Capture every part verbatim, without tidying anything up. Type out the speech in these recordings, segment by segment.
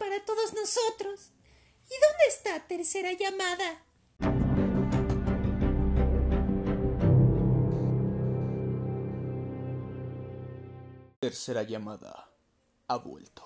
para todos nosotros. ¿Y dónde está Tercera Llamada? Tercera Llamada ha vuelto.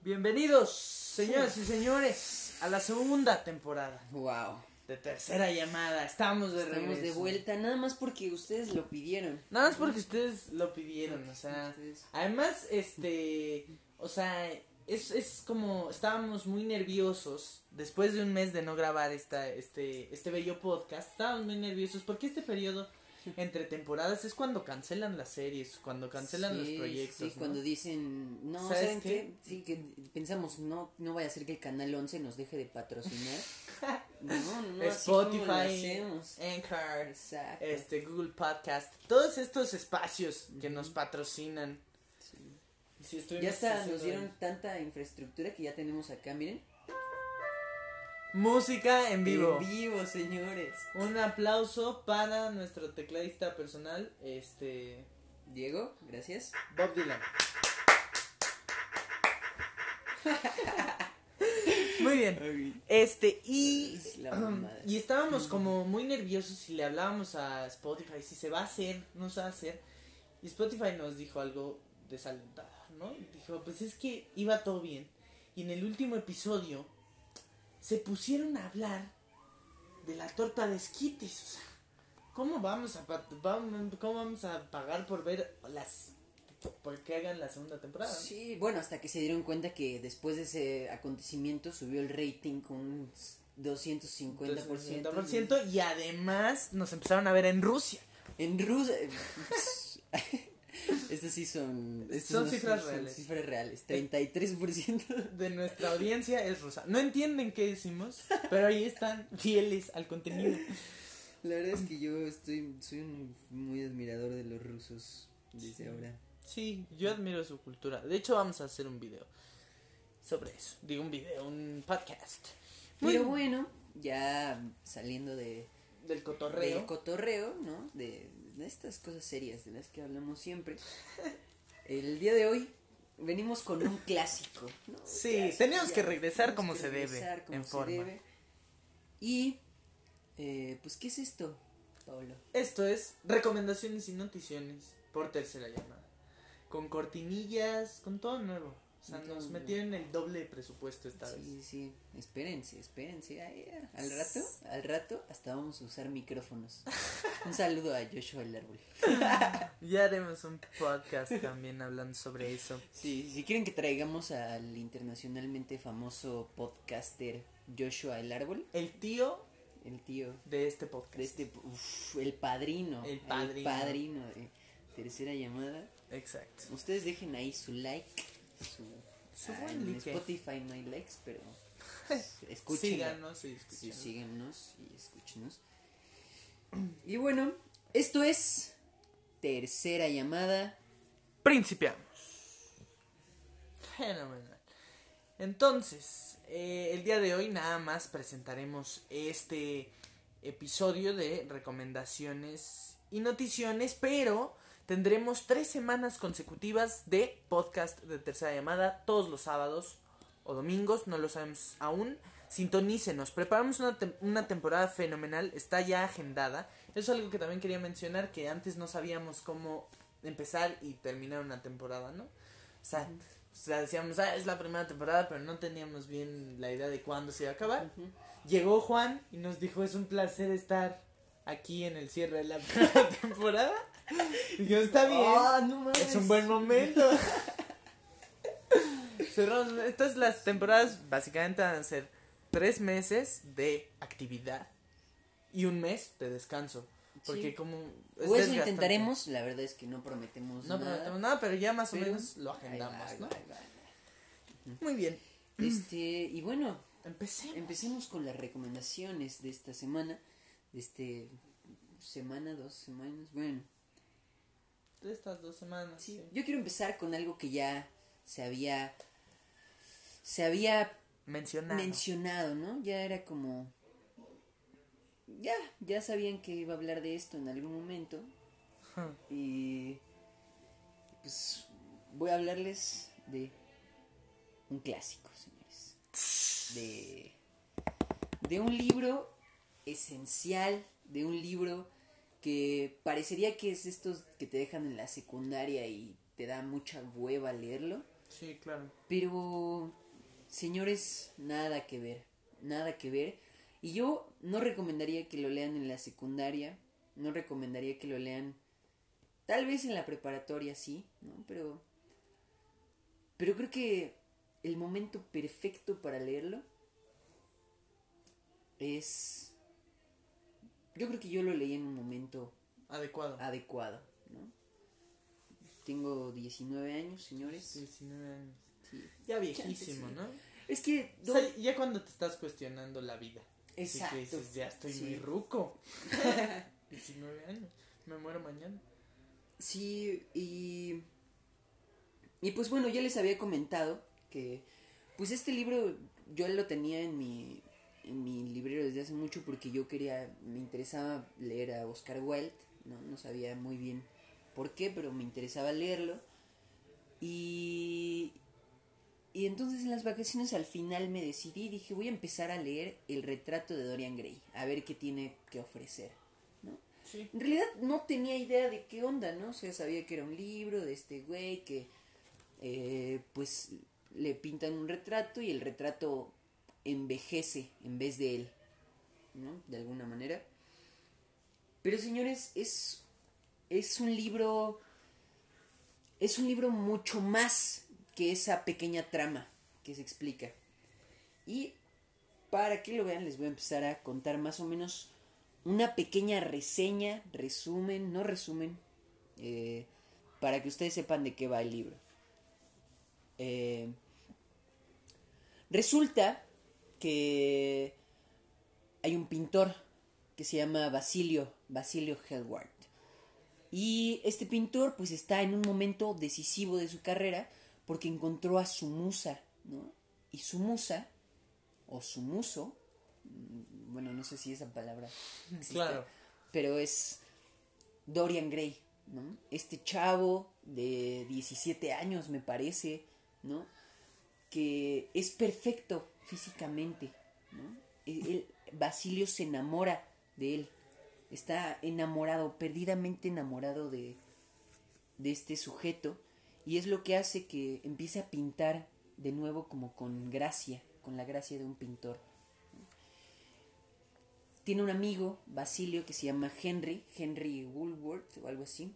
Bienvenidos, señoras y señores, a la segunda temporada. Wow. De Tercera Llamada. Estamos de regreso. Estamos de vuelta, nada más porque ustedes lo pidieron. Nada más porque ustedes lo pidieron, o sea. Además, este, o sea, es es como estábamos muy nerviosos después de un mes de no grabar esta este este bello podcast. Estábamos muy nerviosos porque este periodo entre temporadas es cuando cancelan las series, cuando cancelan sí, los proyectos, sí, ¿no? Cuando dicen, no, ¿sabes ¿saben qué? qué? Sí, que pensamos, no no vaya a ser que el Canal once nos deje de patrocinar. No, no, Spotify, Anchor, exacto. este Google Podcast, todos estos espacios que uh-huh. nos patrocinan. Sí. Sí, estoy ya hasta nos dieron bien. Tanta infraestructura que ya tenemos acá, miren. Música en vivo. En vivo, señores. Un aplauso para nuestro tecladista personal, este... Diego, gracias. Bob Dylan. Muy bien. Okay. Este, y... y estábamos como muy nerviosos y le hablábamos a Spotify si se va a hacer, no se va a hacer. Y Spotify nos dijo algo desalentado, ¿no? Y dijo, pues es que iba todo bien. Y en el último episodio se pusieron a hablar de la torta de esquites, o sea, ¿cómo vamos a, vamos, cómo vamos a pagar por ver las, por que hagan la segunda temporada? Sí, bueno, hasta que se dieron cuenta que después de ese acontecimiento subió el rating con un doscientos cincuenta por ciento. Y además nos empezaron a ver en Rusia. En Rusia. Estas sí son... Son no cifras son, reales. Son cifras reales. treinta y tres por ciento de nuestra audiencia es rusa. No entienden qué decimos, pero ahí están fieles al contenido. La verdad es que yo estoy soy un muy admirador de los rusos desde sí. ahora. Sí, yo admiro su cultura. De hecho, vamos a hacer un video sobre eso. Digo, un video, un podcast. Pero muy... bueno, ya saliendo de... Del cotorreo. Del cotorreo, ¿no? De... de estas cosas serias de las que hablamos siempre. El día de hoy venimos con un clásico, ¿no? Sí, clásico, teníamos ya, que regresar como que se regresar debe, como en se forma. Debe. Y, eh, pues, ¿qué es esto, Pablo? Esto es Recomendaciones y Noticiones por Tercera Llamada. Con cortinillas, con todo nuevo. O sea, no, nos metieron el doble de presupuesto esta sí, vez. Sí, sí, espérense, espérense. Ay, al rato, al rato, hasta vamos a usar micrófonos. Un saludo a Joshua el árbol. Ya haremos un podcast también hablando sobre eso. Sí, si quieren que traigamos al internacionalmente famoso podcaster Joshua el árbol. El tío. El tío. De este podcast. De este, uf, el padrino. El padrino. El padrino de Tercera Llamada. Exacto. Ustedes dejen ahí su like. Su, su ah, en like. Spotify no hay likes, pero escúchenos y escúchenos. Sí, síganos y escúchenos. Y bueno, esto es Tercera Llamada. Principiamos. Fenomenal. Entonces, eh, el día de hoy nada más presentaremos este episodio de recomendaciones y noticiones, pero tendremos tres semanas consecutivas de podcast de Tercera Llamada todos los sábados o domingos, no lo sabemos aún. Sintonícenos, preparamos una, te- una temporada fenomenal, está ya agendada. Eso es algo que también quería mencionar, que antes no sabíamos cómo empezar y terminar una temporada, ¿no? O sea, uh-huh. o sea decíamos, ah, es la primera temporada, pero no teníamos bien la idea de cuándo se iba a acabar. Uh-huh. Llegó Juan y nos dijo, es un placer estar aquí en el cierre de la temporada. Y yo, está bien, oh, no es un buen momento. Cerramos. Estas las temporadas básicamente van a ser tres meses de actividad y un mes de descanso. Porque sí. como... Es o eso intentaremos, la verdad es que no prometemos no nada. No prometemos nada, pero ya más pero, o menos lo agendamos, ahí va, ¿no? Ahí va, ahí va. Muy bien. Este, y bueno, empecemos. empecemos con las recomendaciones de esta semana. De este... Semana, dos semanas, bueno. De estas dos semanas. Sí. Sí. Yo quiero empezar con algo que ya se había... Se había... Mencionado. Mencionado, ¿no? Ya era como... Ya, ya sabían que iba a hablar de esto en algún momento. Huh. Y pues voy a hablarles de un clásico, señores. De, de un libro esencial, de un libro que parecería que es estos que te dejan en la secundaria y te da mucha hueva leerlo. Sí, claro. Pero, señores, nada que ver, nada que ver. Y yo no recomendaría que lo lean en la secundaria, no recomendaría que lo lean, tal vez en la preparatoria sí, ¿no? Pero, pero creo que el momento perfecto para leerlo es, yo creo que yo lo leí en un momento adecuado, adecuado, ¿no? Tengo diecinueve años, señores. diecinueve años. Sí. Ya viejísimo, ¿no? Es que... Do... O sea, ya cuando te estás cuestionando la vida. Exacto. Que dices, ya estoy sí. muy ruco. diecinueve años. Me muero mañana. Sí, y... Y pues bueno, ya les había comentado que... Pues este libro yo lo tenía en mi... En mi librero desde hace mucho porque yo quería... Me interesaba leer a Oscar Wilde. No, no sabía muy bien por qué, pero me interesaba leerlo. Y... Y entonces en las vacaciones al final me decidí y dije, voy a empezar a leer El retrato de Dorian Gray, a ver qué tiene que ofrecer, ¿no? Sí. En realidad no tenía idea de qué onda, ¿no? O sea, sabía que era un libro de este güey que, eh, pues, le pintan un retrato y el retrato envejece en vez de él, ¿no? De alguna manera. Pero, señores, es, es un libro, es un libro mucho más... que esa pequeña trama que se explica. Y para que lo vean les voy a empezar a contar más o menos una pequeña reseña, resumen, no resumen, eh, para que ustedes sepan de qué va el libro. Eh, resulta que hay un pintor que se llama Basilio, Basilio Helward. Y este pintor pues está en un momento decisivo de su carrera porque encontró a su musa, ¿no? Y su musa, o su muso, bueno, no sé si esa palabra existe, claro, pero es Dorian Gray, ¿no? Este chavo de diecisiete años, me parece, ¿no? Que es perfecto físicamente, ¿no? Él, Basilio se enamora de él, está enamorado, perdidamente enamorado de, de este sujeto. Y es lo que hace que empiece a pintar de nuevo como con gracia, con la gracia de un pintor. Tiene un amigo, Basilio, que se llama Henry, Henry Woolworth o algo así.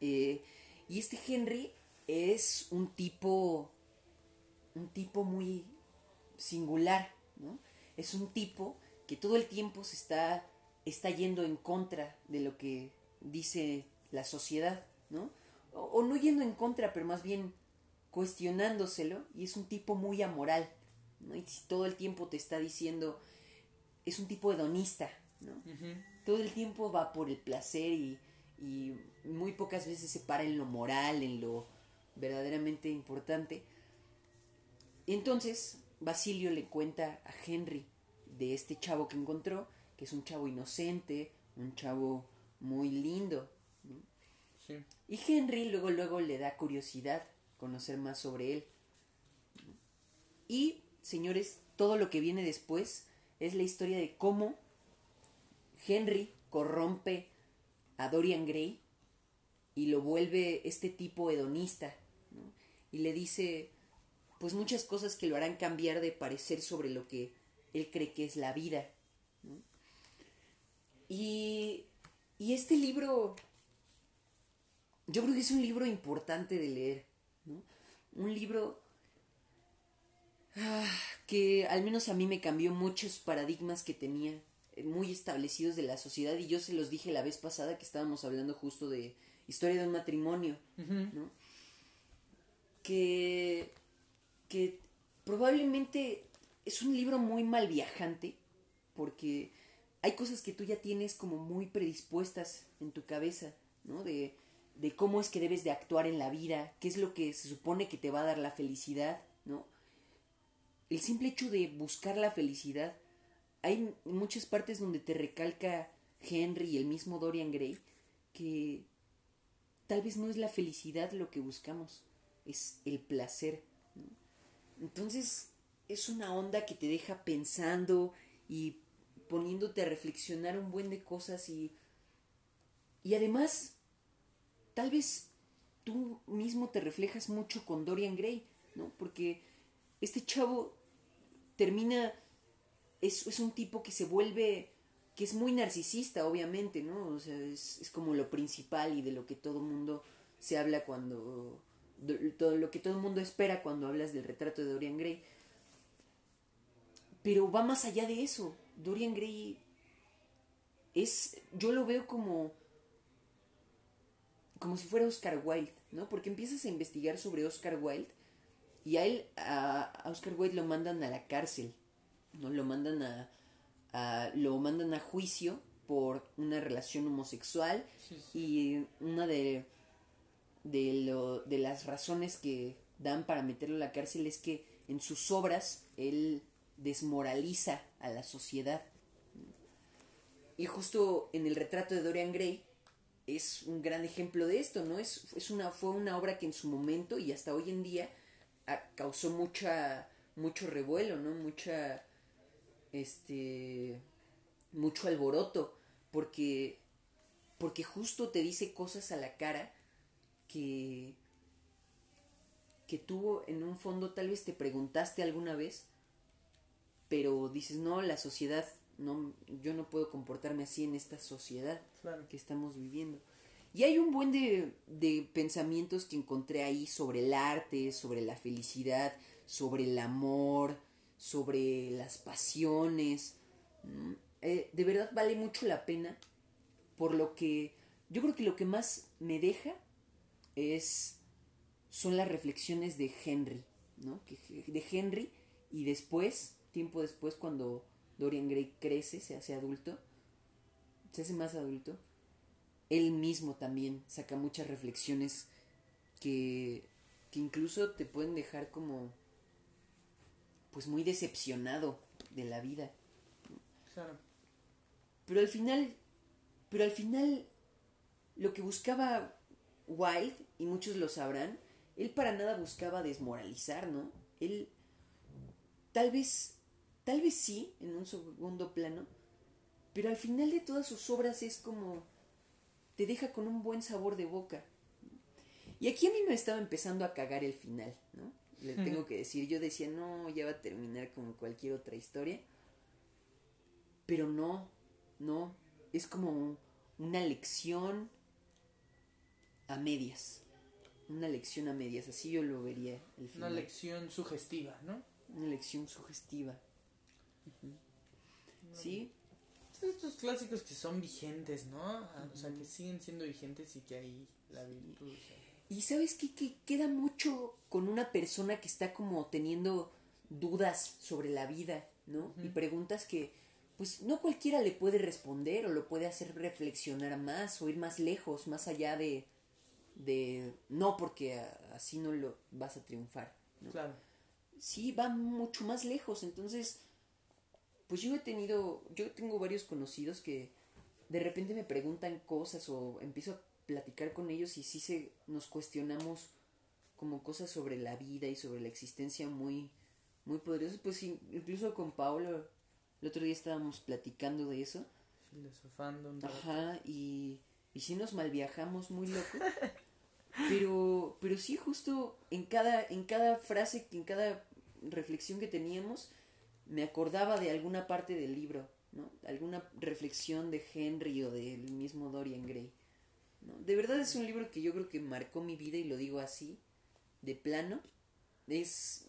Eh, y este Henry es un tipo, un tipo muy singular, ¿no? Es un tipo que todo el tiempo se está, está yendo en contra de lo que dice la sociedad, ¿no? O no yendo en contra, pero más bien cuestionándoselo. Y es un tipo muy amoral, ¿no? Y todo el tiempo te está diciendo... Es un tipo hedonista, ¿no? Uh-huh. Todo el tiempo va por el placer y, y muy pocas veces se para en lo moral, en lo verdaderamente importante. Entonces, Basilio le cuenta a Henry de este chavo que encontró, que es un chavo inocente, un chavo muy lindo, ¿no? Sí. Y Henry luego luego le da curiosidad conocer más sobre él. Y, señores, todo lo que viene después es la historia de cómo Henry corrompe a Dorian Gray y lo vuelve este tipo hedonista, ¿no? Y le dice, pues, muchas cosas que lo harán cambiar de parecer sobre lo que él cree que es la vida, ¿no? Y, y este libro, yo creo que es un libro importante de leer, ¿no? Un libro ah, que al menos a mí me cambió muchos paradigmas que tenía muy establecidos de la sociedad, y yo se los dije la vez pasada que estábamos hablando justo de Historia de un matrimonio, uh-huh. ¿no? Que, que probablemente es un libro muy mal viajante, porque hay cosas que tú ya tienes como muy predispuestas en tu cabeza, ¿no? De, de cómo es que debes de actuar en la vida, qué es lo que se supone que te va a dar la felicidad, ¿no? El simple hecho de buscar la felicidad, hay muchas partes donde te recalca Henry y el mismo Dorian Gray que tal vez no es la felicidad lo que buscamos, es el placer, ¿no? Entonces es una onda que te deja pensando y poniéndote a reflexionar un buen de cosas, y, y además tal vez tú mismo te reflejas mucho con Dorian Gray, ¿no? Porque este chavo termina... Es, es un tipo que se vuelve, que es muy narcisista, obviamente, ¿no? O sea, es, es como lo principal y de lo que todo mundo se habla cuando, de, todo lo que todo el mundo espera cuando hablas del retrato de Dorian Gray. Pero va más allá de eso. Dorian Gray es, yo lo veo como, como si fuera Oscar Wilde, ¿no? Porque empiezas a investigar sobre Oscar Wilde y a él, a, a Oscar Wilde lo mandan a la cárcel. No lo mandan a, a lo mandan a juicio por una relación homosexual, sí, sí. Y una de de lo de las razones que dan para meterlo a la cárcel es que en sus obras él desmoraliza a la sociedad. Y justo en el retrato de Dorian Gray es un gran ejemplo de esto, ¿no? Es, es una fue una obra que en su momento y hasta hoy en día a, causó mucha mucho revuelo, ¿no? Mucha Este, mucho alboroto, porque, porque justo te dice cosas a la cara que, que tú en un fondo tal vez te preguntaste alguna vez, pero dices, no, la sociedad, no, yo no puedo comportarme así en esta sociedad claro. que estamos viviendo. Y hay un buen de, de pensamientos que encontré ahí sobre el arte, sobre la felicidad, sobre el amor, sobre las pasiones. Eh, de verdad vale mucho la pena, por lo que yo creo que lo que más me deja es son las reflexiones de Henry, ¿no? De Henry, y después, tiempo después, cuando Dorian Gray crece, se hace adulto, se hace más adulto, él mismo también saca muchas reflexiones que, que incluso te pueden dejar como... pues muy decepcionado de la vida. Claro. Pero al final, pero al final lo que buscaba Wilde, y muchos lo sabrán, él para nada buscaba desmoralizar, ¿no? Él tal vez, tal vez sí, en un segundo plano, pero al final de todas sus obras es como, te deja con un buen sabor de boca. Y aquí a mí me estaba empezando a cagar el final, ¿no? Le tengo que decir, yo decía, no, ya va a terminar como cualquier otra historia. Pero no, no, es como una lección a medias. Una lección a medias, así yo lo vería el final. Una lección sugestiva, ¿no? Una lección sugestiva. Uh-huh. No. ¿Sí? Estos clásicos que son vigentes, ¿no? Uh-huh. O sea, que siguen siendo vigentes y que hay la virtud, sí. Y ¿sabes qué? Que queda mucho con una persona que está como teniendo dudas sobre la vida, ¿no? Uh-huh. Y preguntas que, pues, no cualquiera le puede responder o lo puede hacer reflexionar más o ir más lejos, más allá de, de no, porque así no lo vas a triunfar, ¿no? Claro. Sí, va mucho más lejos. Entonces, pues yo he tenido, yo tengo varios conocidos que de repente me preguntan cosas o empiezo a platicar con ellos y sí se nos cuestionamos como cosas sobre la vida y sobre la existencia muy muy poderosas. Pues incluso con Paolo el otro día estábamos platicando de eso, filosofando un rato. Ajá, y, y sí nos malviajamos muy loco. pero pero sí, justo en cada en cada frase, en cada reflexión que teníamos, me acordaba de alguna parte del libro, ¿no? Alguna reflexión de Henry o del mismo Dorian Gray, ¿no? De verdad es un libro que yo creo que marcó mi vida, y lo digo así, de plano. Es,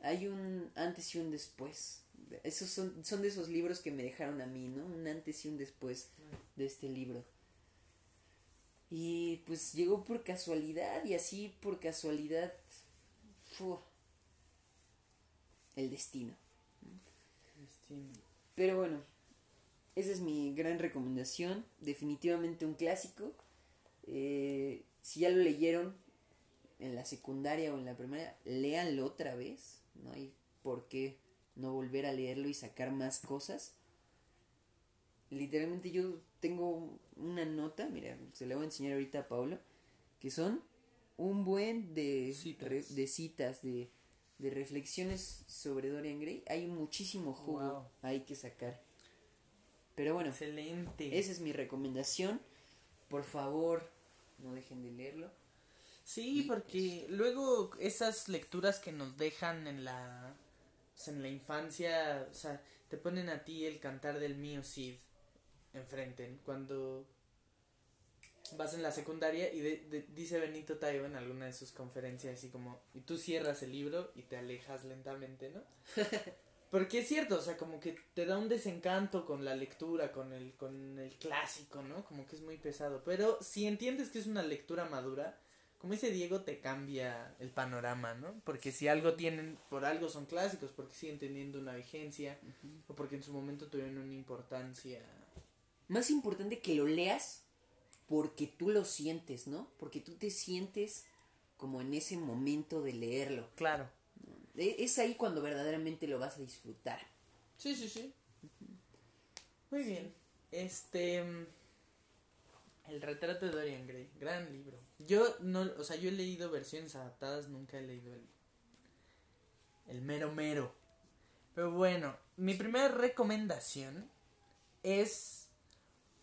hay un antes y un después. Esos son, son de esos libros que me dejaron a mí, ¿no? Un antes y un después de este libro. Y pues llegó por casualidad, y así por casualidad fue el destino. Destino. Pero bueno, esa es mi gran recomendación. Definitivamente un clásico. Eh, si ya lo leyeron en la secundaria o en la primaria, léanlo otra vez. No hay por qué no volver a leerlo y sacar más cosas. Literalmente yo tengo una nota, mira, se la voy a enseñar ahorita a Pablo, que son un buen de citas, re, de, citas de, de reflexiones sobre Dorian Gray. Hay muchísimo jugo, wow, hay que sacar. Pero bueno, excelente. Esa es mi recomendación. Por favor, no dejen de leerlo. Sí, porque luego esas lecturas que nos dejan en la en la infancia, o sea, te ponen a ti El cantar del mío Cid enfrente, ¿no? Cuando vas en la secundaria, y de, de, dice Benito Taibo en alguna de sus conferencias, así como, y tú cierras el libro y te alejas lentamente, ¿no? Porque es cierto, o sea, como que te da un desencanto con la lectura, con el, con el clásico, ¿no? Como que es muy pesado, pero si entiendes que es una lectura madura, como dice Diego, te cambia el panorama, ¿no? Porque si algo tienen, por algo son clásicos, porque siguen teniendo una vigencia, uh-huh, o porque en su momento tuvieron una importancia. Más importante que lo leas porque tú lo sientes, ¿no? Porque tú te sientes como en ese momento de leerlo. Claro. Es ahí cuando verdaderamente lo vas a disfrutar. Sí, sí, sí. Uh-huh. Muy bien. Sí. Este... El retrato de Dorian Gray, gran libro. Yo no, o sea, yo he leído versiones adaptadas, nunca he leído el, el mero mero. Pero bueno, mi primera recomendación es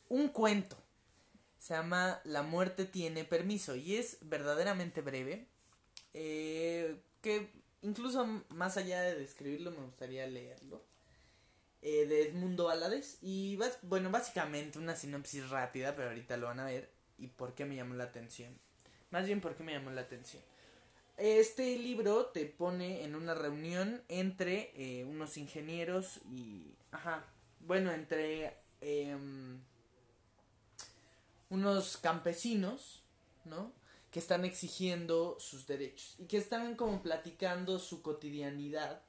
un cuento. Se llama La muerte tiene permiso, y es verdaderamente breve. Eh, que incluso más allá de describirlo, me gustaría leerlo. Eh, de Edmundo Valadés, y bueno, básicamente una sinopsis rápida, pero ahorita lo van a ver. ¿Y por qué me llamó la atención? Más bien, ¿por qué me llamó la atención? Este libro te pone en una reunión entre eh, unos ingenieros y... Ajá, bueno, entre eh, unos campesinos, ¿no? Que están exigiendo sus derechos y que están como platicando su cotidianidad.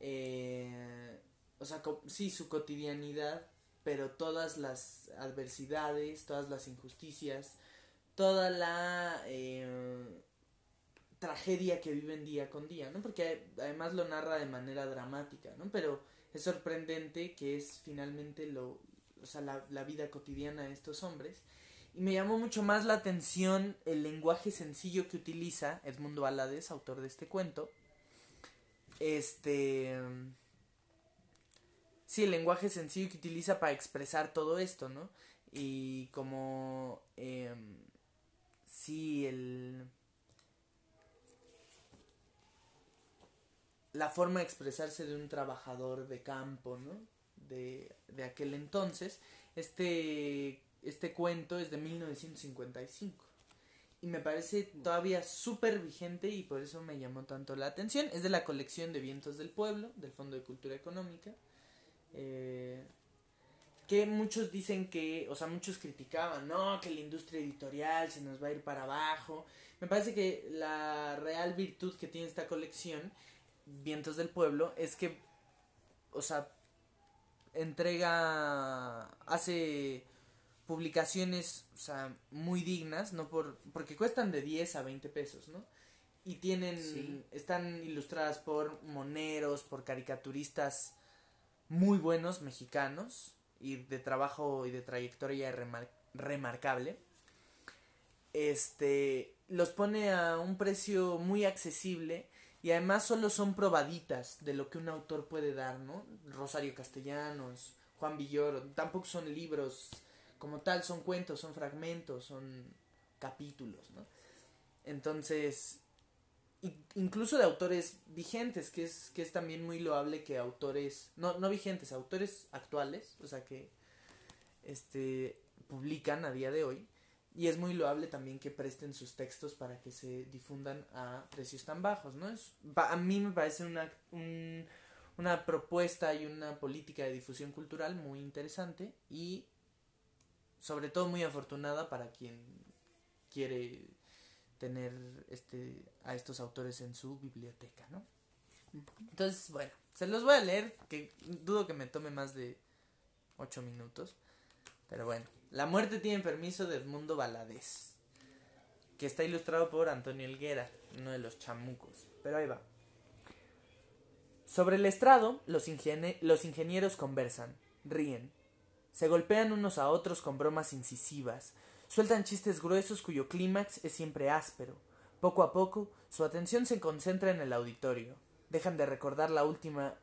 Eh... O sea, sí, su cotidianidad, pero todas las adversidades, todas las injusticias, toda la eh, tragedia que viven día con día, ¿no? Porque además lo narra de manera dramática, ¿no? Pero es sorprendente que es finalmente lo, o sea, la, la vida cotidiana de estos hombres. Y me llamó mucho más la atención el lenguaje sencillo que utiliza Edmundo Valadés, autor de este cuento. Este... Sí, el lenguaje sencillo que utiliza para expresar todo esto, ¿no? Y como... Eh, sí, el... La forma de expresarse de un trabajador de campo, ¿no? De, de aquel entonces. Este, este cuento es de mil novecientos cincuenta y cinco. Y me parece todavía súper vigente, y por eso me llamó tanto la atención. Es de la colección de Vientos del Pueblo, del Fondo de Cultura Económica. Eh, que muchos dicen que, o sea, muchos criticaban, no, que la industria editorial se nos va a ir para abajo. Me parece que la real virtud que tiene esta colección, Vientos del Pueblo, es que, o sea, entrega, hace publicaciones, o sea, muy dignas, no por, porque cuestan de diez a veinte pesos, ¿no? Y tienen, sí, están ilustradas por moneros, por caricaturistas muy buenos mexicanos, y de trabajo y de trayectoria remar- remarcable. Este los pone a un precio muy accesible, y además solo son probaditas de lo que un autor puede dar, ¿no? Rosario Castellanos, Juan Villoro, tampoco son libros como tal, son cuentos, son fragmentos, son capítulos, ¿no? Entonces incluso de autores vigentes, que es que es también muy loable que autores, no no vigentes, autores actuales, o sea, que este publican a día de hoy, y es muy loable también que presten sus textos para que se difundan a precios tan bajos, ¿no? Es, a mí me parece una un, una propuesta y una política de difusión cultural muy interesante y sobre todo muy afortunada para quien quiere tener este a estos autores en su biblioteca, ¿no? Entonces, bueno, se los voy a leer, que dudo que me tome más de ocho minutos, pero bueno. La muerte tiene permiso, de Edmundo Valadés, que está ilustrado por Antonio Elguera, uno de los chamucos, pero ahí va. Sobre el estrado, los, ingenie- los ingenieros conversan, ríen, se golpean unos a otros con bromas incisivas, sueltan chistes gruesos cuyo clímax es siempre áspero. Poco a poco, su atención se concentra en el auditorio. Dejan de recordar la última,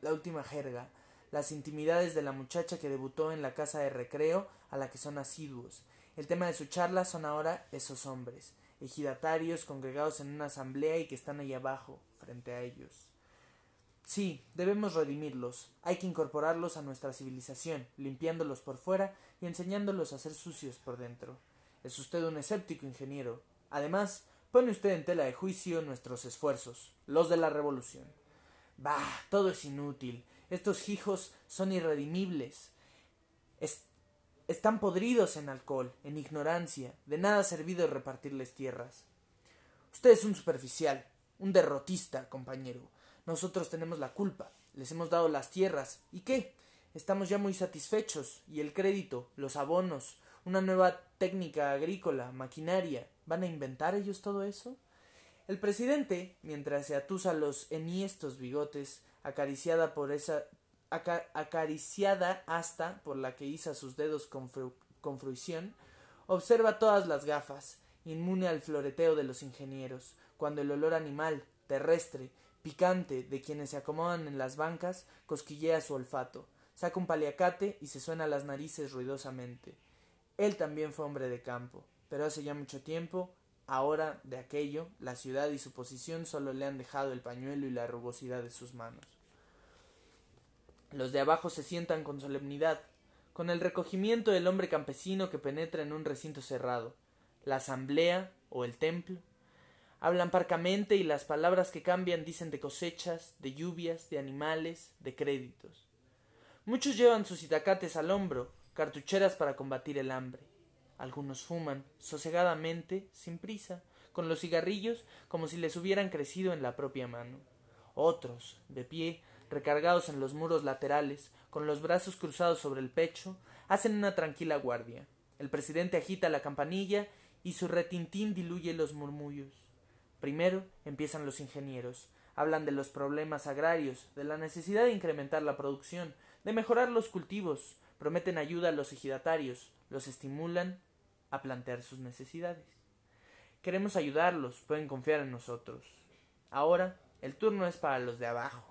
la última jerga, las intimidades de la muchacha que debutó en la casa de recreo a la que son asiduos. El tema de su charla son ahora esos hombres, ejidatarios congregados en una asamblea y que están ahí abajo, frente a ellos. Sí, debemos redimirlos, hay que incorporarlos a nuestra civilización, limpiándolos por fuera y enseñándolos a ser sucios por dentro. Es usted un escéptico, ingeniero. Además, pone usted en tela de juicio nuestros esfuerzos, los de la revolución. Bah, todo es inútil. Estos hijos son irredimibles. Es, están podridos en alcohol, en ignorancia. De nada ha servido repartirles tierras. Usted es un superficial, un derrotista, compañero. Nosotros tenemos la culpa, les hemos dado las tierras, ¿y qué? Estamos ya muy satisfechos, y el crédito, los abonos, una nueva técnica agrícola, maquinaria, ¿van a inventar ellos todo eso? El presidente, mientras se atusa los enhiestos bigotes, acariciada por esa, aca, acariciada hasta por la que iza sus dedos con, fru, con fruición, observa todas las gafas, inmune al floreteo de los ingenieros, cuando el olor animal, terrestre, picante de quienes se acomodan en las bancas cosquillea su olfato, saca un paliacate y se suena las narices ruidosamente. Él también fue hombre de campo, pero hace ya mucho tiempo, ahora de aquello, la ciudad y su posición solo le han dejado el pañuelo y la rugosidad de sus manos. Los de abajo se sientan con solemnidad, con el recogimiento del hombre campesino que penetra en un recinto cerrado, la asamblea o el templo. Hablan parcamente y las palabras que cambian dicen de cosechas, de lluvias, de animales, de créditos. Muchos llevan sus itacates al hombro, cartucheras para combatir el hambre. Algunos fuman, sosegadamente, sin prisa, con los cigarrillos como si les hubieran crecido en la propia mano. Otros, de pie, recargados en los muros laterales, con los brazos cruzados sobre el pecho, hacen una tranquila guardia. El presidente agita la campanilla y su retintín diluye los murmullos. Primero empiezan los ingenieros, hablan de los problemas agrarios, de la necesidad de incrementar la producción, de mejorar los cultivos, prometen ayuda a los ejidatarios, los estimulan a plantear sus necesidades. Queremos ayudarlos, pueden confiar en nosotros. Ahora el turno es para los de abajo.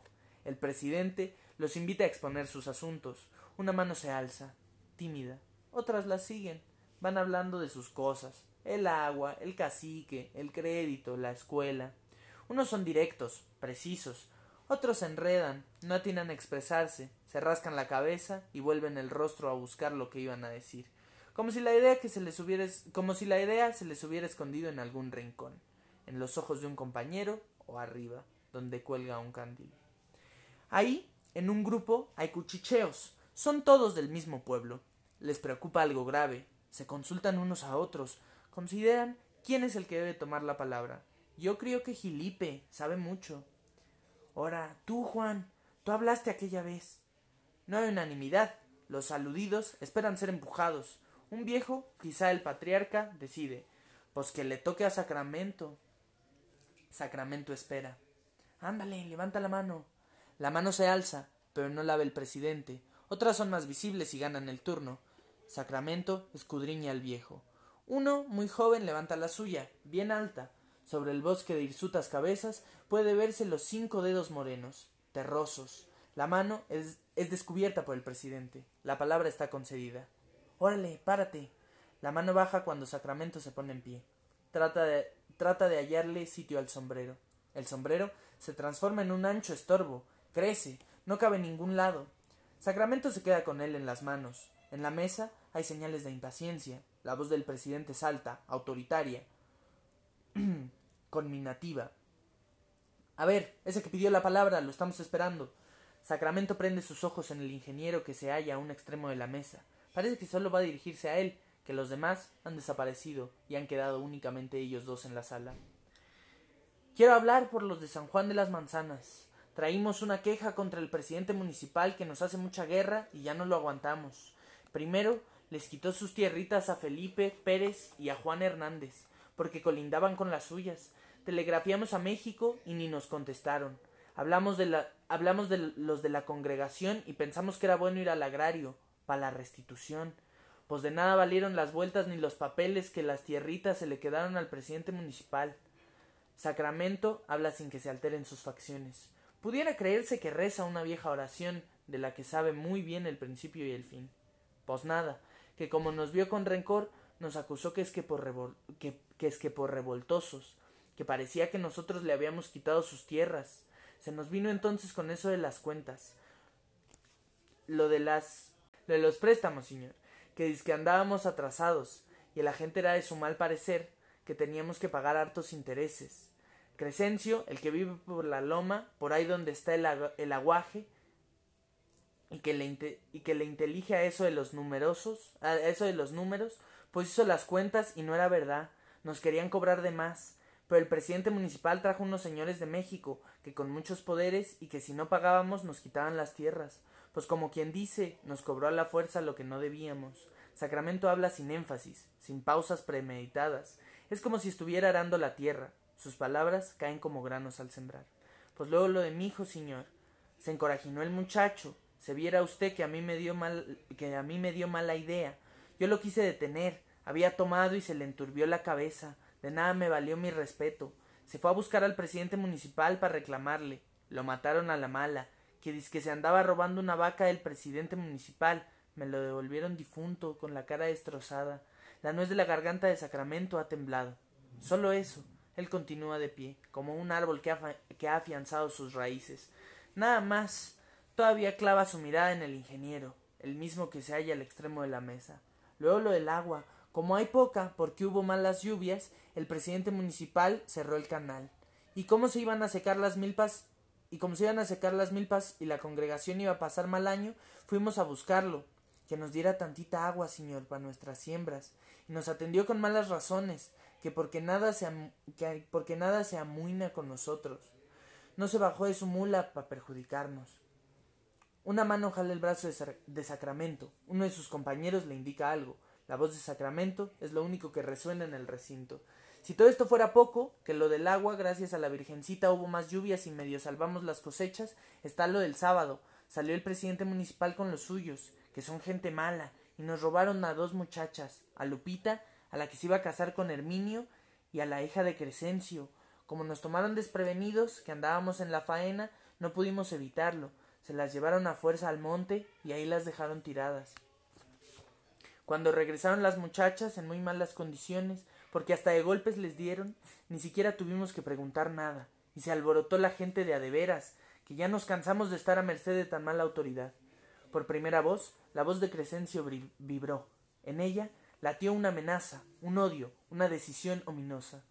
El presidente los invita a exponer sus asuntos, una mano se alza, tímida, otras la siguen, van hablando de sus cosas. El agua, el cacique, el crédito, la escuela. Unos son directos, precisos, otros se enredan, no atinan a expresarse, se rascan la cabeza y vuelven el rostro a buscar lo que iban a decir, como si la idea que se les hubiera, como si la idea se les hubiera escondido en algún rincón, en los ojos de un compañero o arriba, donde cuelga un candil. Ahí, en un grupo, hay cuchicheos, son todos del mismo pueblo, les preocupa algo grave, se consultan unos a otros, consideran quién es el que debe tomar la palabra. Yo creo que Gilipe sabe mucho. Ahora, tú, Juan, tú hablaste aquella vez. No hay unanimidad. Los aludidos esperan ser empujados. Un viejo, quizá el patriarca, decide. Pues que le toque a Sacramento. Sacramento espera. Ándale, levanta la mano. La mano se alza, pero no la ve el presidente. Otras son más visibles y ganan el turno. Sacramento escudriña al viejo. Uno, muy joven, levanta la suya, bien alta. Sobre el bosque de hirsutas cabezas puede verse los cinco dedos morenos, terrosos. La mano es, es descubierta por el presidente. La palabra está concedida. Órale, párate. La mano baja cuando Sacramento se pone en pie. Trata de, trata de hallarle sitio al sombrero. El sombrero se transforma en un ancho estorbo, crece, no cabe en ningún lado. Sacramento se queda con él en las manos. En la mesa hay señales de impaciencia. La voz del presidente salta, autoritaria, conminativa. A ver, ese que pidió la palabra, lo estamos esperando. Sacramento prende sus ojos en el ingeniero que se halla a un extremo de la mesa. Parece que solo va a dirigirse a él, que los demás han desaparecido y han quedado únicamente ellos dos en la sala. Quiero hablar por los de San Juan de las Manzanas. Traímos una queja contra el presidente municipal que nos hace mucha guerra y ya no lo aguantamos. Primero, les quitó sus tierritas a Felipe Pérez y a Juan Hernández, porque colindaban con las suyas. Telegrafiamos a México y ni nos contestaron. Hablamos de, la, hablamos de los de la congregación y pensamos que era bueno ir al agrario, para la restitución. Pues de nada valieron las vueltas ni los papeles que las tierritas se le quedaron al presidente municipal. Sacramento habla sin que se alteren sus facciones. Pudiera creerse que reza una vieja oración de la que sabe muy bien el principio y el fin. Pues nada, que como nos vio con rencor, nos acusó que es que por, revol que, que es que por revoltosos, que parecía que nosotros le habíamos quitado sus tierras. Se nos vino entonces con eso de las cuentas. Lo de las... Lo de los préstamos, señor, que dizque andábamos atrasados, y el agente era de su mal parecer, que teníamos que pagar hartos intereses. Crescencio, el que vive por la loma, por ahí donde está el, agu el aguaje, y que, le y que le intelige a eso de los numerosos, a eso de los números, pues hizo las cuentas y no era verdad, nos querían cobrar de más, pero el presidente municipal trajo unos señores de México, que con muchos poderes y que si no pagábamos nos quitaban las tierras, pues como quien dice, nos cobró a la fuerza lo que no debíamos. Sacramento habla sin énfasis, sin pausas premeditadas, es como si estuviera arando la tierra, sus palabras caen como granos al sembrar. Pues luego lo de mi hijo, señor, se encorajinó el muchacho, se viera usted que a mí me dio mal, que a mí me dio mala idea. Yo lo quise detener, había tomado y se le enturbió la cabeza. De nada me valió mi respeto. Se fue a buscar al presidente municipal para reclamarle. Lo mataron a la mala, que dizque se andaba robando una vaca del presidente municipal. Me lo devolvieron difunto, con la cara destrozada. La nuez de la garganta de Sacramento ha temblado. Solo eso. Él continúa de pie, como un árbol que ha, que ha afianzado sus raíces. Nada más. Todavía clava su mirada en el ingeniero, el mismo que se halla al extremo de la mesa. Luego lo del agua. Como hay poca, porque hubo malas lluvias, el presidente municipal cerró el canal. ¿Y cómo se iban a secar las milpas? Y como se iban a secar las milpas y la congregación iba a pasar mal año, fuimos a buscarlo. Que nos diera tantita agua, señor, para nuestras siembras. Y nos atendió con malas razones, que porque nada se, am que porque nada se amuina con nosotros. No se bajó de su mula para perjudicarnos. Una mano jala el brazo de, Sa de Sacramento. Uno de sus compañeros le indica algo. La voz de Sacramento es lo único que resuena en el recinto. Si todo esto fuera poco, que lo del agua, gracias a la Virgencita hubo más lluvias y medio salvamos las cosechas, está lo del sábado. Salió el presidente municipal con los suyos, que son gente mala, y nos robaron a dos muchachas, a Lupita, a la que se iba a casar con Herminio, y a la hija de Crescencio. Como nos tomaron desprevenidos, que andábamos en la faena, no pudimos evitarlo. Se las llevaron a fuerza al monte y ahí las dejaron tiradas. Cuando regresaron las muchachas en muy malas condiciones, porque hasta de golpes les dieron, ni siquiera tuvimos que preguntar nada, y se alborotó la gente de adeveras, que ya nos cansamos de estar a merced de tan mala autoridad. Por primera voz, la voz de Crescencio vibró. En ella latió una amenaza, un odio, una decisión ominosa.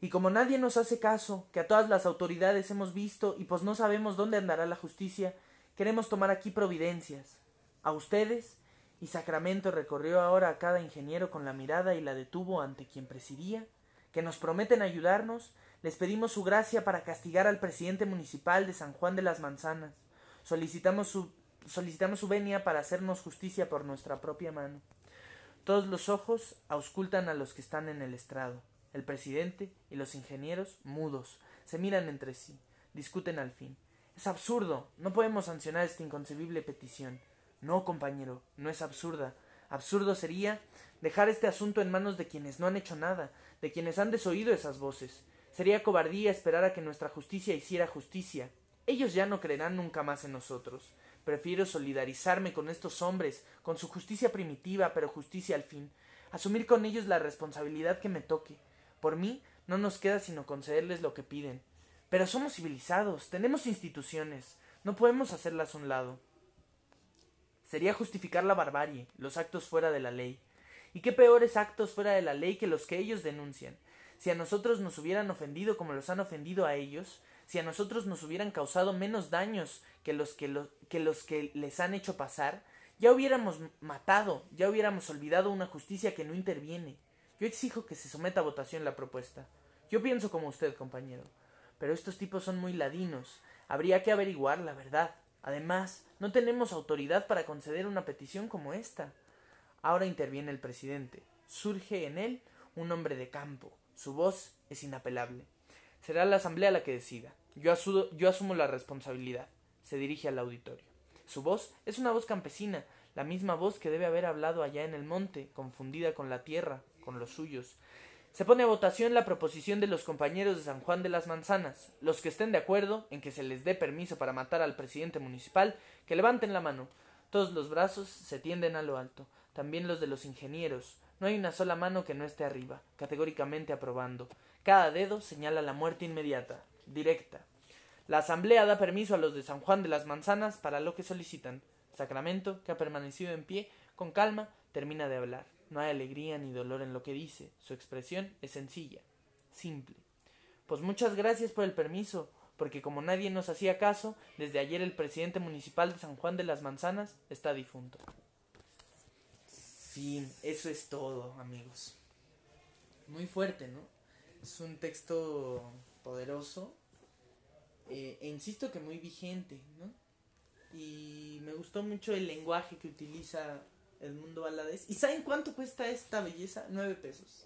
Y como nadie nos hace caso, que a todas las autoridades hemos visto y pues no sabemos dónde andará la justicia, queremos tomar aquí providencias. A ustedes, y Sacramento recorrió ahora a cada ingeniero con la mirada y la detuvo ante quien presidía, que nos prometen ayudarnos, les pedimos su gracia para castigar al presidente municipal de San Juan de las Manzanas. Solicitamos su, solicitamos su venia para hacernos justicia por nuestra propia mano. Todos los ojos auscultan a los que están en el estrado. El presidente y los ingenieros, mudos, se miran entre sí, discuten al fin. Es absurdo, no podemos sancionar esta inconcebible petición. No, compañero, no es absurda. Absurdo sería dejar este asunto en manos de quienes no han hecho nada, de quienes han desoído esas voces. Sería cobardía esperar a que nuestra justicia hiciera justicia. Ellos ya no creerán nunca más en nosotros. Prefiero solidarizarme con estos hombres, con su justicia primitiva, pero justicia al fin. Asumir con ellos la responsabilidad que me toque. Por mí, No nos queda sino concederles lo que piden. Pero somos civilizados, tenemos instituciones, no podemos hacerlas a un lado. Sería justificar la barbarie, los actos fuera de la ley. ¿Y qué peores actos fuera de la ley que los que ellos denuncian? Si a nosotros nos hubieran ofendido como los han ofendido a ellos, si a nosotros nos hubieran causado menos daños que los que, lo, que, los que les han hecho pasar, ya hubiéramos matado, ya hubiéramos olvidado una justicia que no interviene. Yo exijo que se someta a votación la propuesta. Yo pienso como usted, compañero. Pero estos tipos son muy ladinos. Habría que averiguar la verdad. Además, no tenemos autoridad para conceder una petición como esta. Ahora interviene el presidente. Surge en él un hombre de campo. Su voz es inapelable. Será la asamblea la que decida. Yo, asudo, yo asumo la responsabilidad. Se dirige al auditorio. Su voz es una voz campesina, la misma voz que debe haber hablado allá en el monte, confundida con la tierra, con los suyos. Se pone a votación la proposición de los compañeros de San Juan de las Manzanas. Los que estén de acuerdo en que se les dé permiso para matar al presidente municipal, que levanten la mano. Todos los brazos se tienden a lo alto, también los de los ingenieros. No hay una sola mano que no esté arriba, categóricamente aprobando. Cada dedo señala la muerte inmediata, directa. La asamblea da permiso a los de San Juan de las Manzanas para lo que solicitan. Sacramento, que ha permanecido en pie, con calma, termina de hablar. No hay alegría ni dolor en lo que dice. Su expresión es sencilla, simple. Pues muchas gracias por el permiso, porque como nadie nos hacía caso, desde ayer el presidente municipal de San Juan de las Manzanas está difunto. Fin. Eso es todo, amigos. Muy fuerte, ¿no? Es un texto poderoso eh, e insisto que muy vigente, ¿no? Y me gustó mucho el lenguaje que utiliza Edmundo Valadés. ¿Y saben cuánto cuesta esta belleza? Nueve pesos.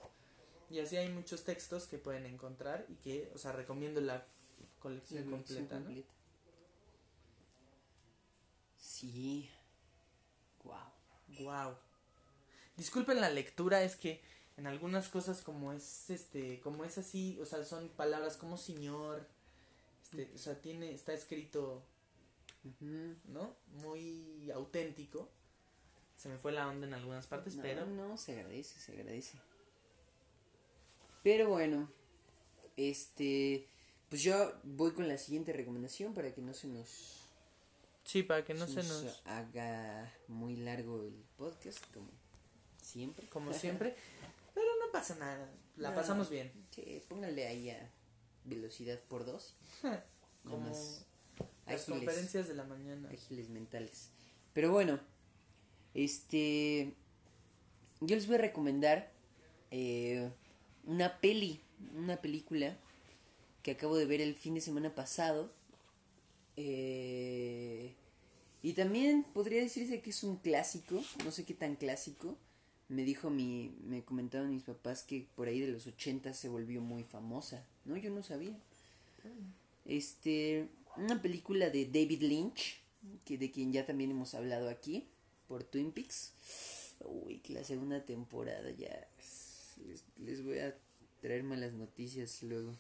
Y así hay muchos textos que pueden encontrar y que, o sea, recomiendo la colección sí, completa, ¿no? Completa. Sí. Guau. Guau. Disculpen la lectura, es que en algunas cosas como es, este, como es así, o sea, son palabras como señor, este, o sea, tiene, está escrito, uh-huh. ¿no? Muy auténtico. Se me fue la onda en algunas partes, no, pero... No, se agradece, se agradece. Pero bueno, este... Pues yo voy con la siguiente recomendación para que no se nos... Sí, para que no se, se nos... nos... haga muy largo el podcast, como siempre. Como siempre. Pero no pasa nada, la no, pasamos bien. Sí, póngale ahí a velocidad por dos. Como las ágiles, conferencias de la mañana. Ágiles mentales. Pero bueno... Este, yo les voy a recomendar eh, una peli, una película que acabo de ver el fin de semana pasado. Eh, y también podría decirse que es un clásico, no sé qué tan clásico. Me dijo mi, me comentaron mis papás que por ahí de los ochenta se volvió muy famosa. No, yo no sabía. Este, una película de David Lynch, que de quien ya también hemos hablado aquí. Por Twin Peaks. Uy, que la segunda temporada ya les, les voy a traer malas noticias luego.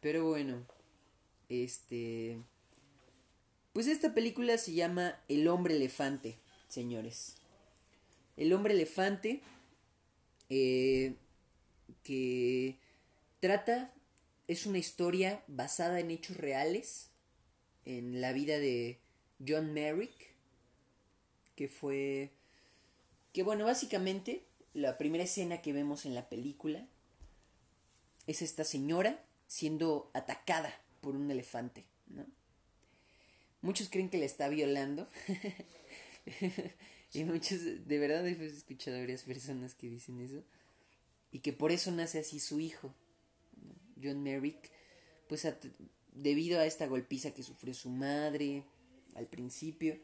Pero bueno, este, pues esta película se llama El hombre elefante, señores. El hombre elefante, eh, que trata, es una historia basada en hechos reales, en la vida de John Merrick, que fue, que bueno, básicamente la primera escena que vemos en la película es esta señora siendo atacada por un elefante, ¿no? Muchos creen que la está violando y muchos, de verdad, he escuchado a varias personas que dicen eso y que por eso nace así su hijo, ¿no? John Merrick, pues a, debido a esta golpiza que sufrió su madre al principio,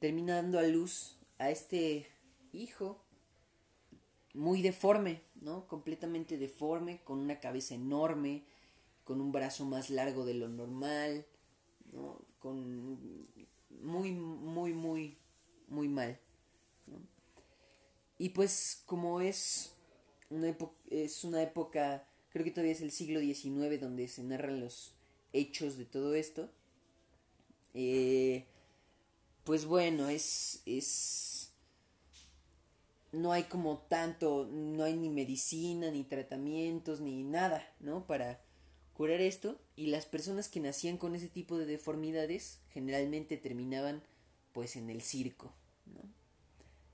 termina dando a luz a este hijo muy deforme, ¿no? Completamente deforme, con una cabeza enorme, con un brazo más largo de lo normal, ¿no? Con muy, muy, muy, muy mal, ¿no? Y pues como es una, epo- es una época, creo que todavía es el siglo diecinueve donde se narran los hechos de todo esto, eh... Pues bueno, es, es no hay como tanto, no hay ni medicina, ni tratamientos, ni nada, ¿no? Para curar esto, y las personas que nacían con ese tipo de deformidades generalmente terminaban pues en el circo, ¿no?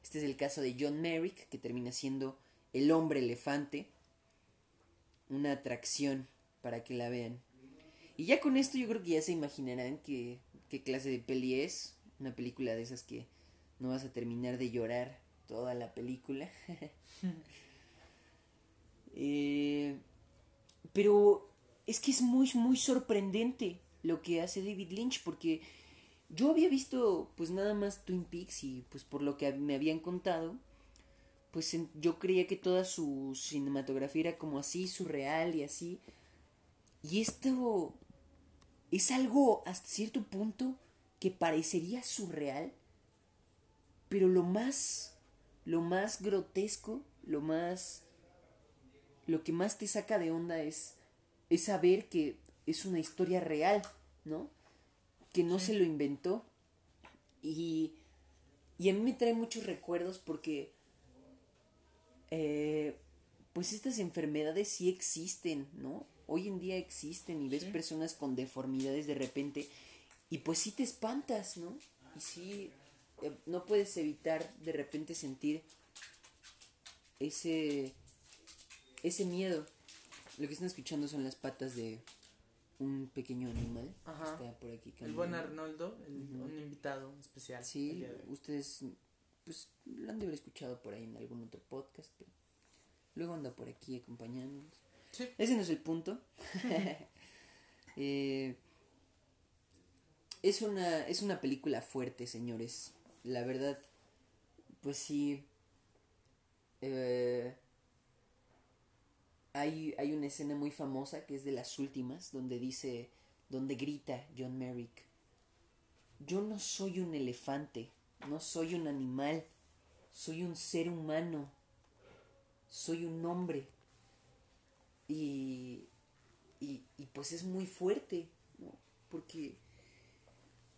Este es el caso de John Merrick, que termina siendo El hombre elefante, una atracción para que la vean. Y ya con esto yo creo que ya se imaginarán qué clase de peli es, una película de esas que no vas a terminar de llorar toda la película. eh, pero es que es muy, muy sorprendente lo que hace David Lynch, porque yo había visto pues nada más Twin Peaks y pues por lo que me habían contado, pues en, yo creía que toda su cinematografía era como así, surreal y así. Y esto es algo hasta cierto punto que parecería surreal, pero lo más, lo más grotesco, lo más, lo que más te saca de onda es, es saber que es una historia real, ¿no? Que no se lo inventó. Y, y a mí me trae muchos recuerdos porque eh, pues estas enfermedades sí existen, ¿no? Hoy en día existen y ves sí. personas con deformidades de repente y pues sí te espantas, ¿no? Y sí, eh, no puedes evitar de repente sentir ese, ese miedo. Lo que están escuchando son las patas de un pequeño animal. Ajá. Que está por aquí caminando. El buen Arnoldo, el, uh-huh. un invitado especial. Sí, ustedes pues lo han de haber escuchado por ahí en algún otro podcast, pero luego anda por aquí acompañándonos. Sí. Ese no es el punto. eh, es una es una película fuerte, señores. La verdad, pues sí. Eh, hay hay una escena muy famosa que es de las últimas, donde dice, donde grita John Merrick: "Yo no soy un elefante, no soy un animal, soy un ser humano, soy un hombre". Y, y, y pues es muy fuerte, ¿no? Porque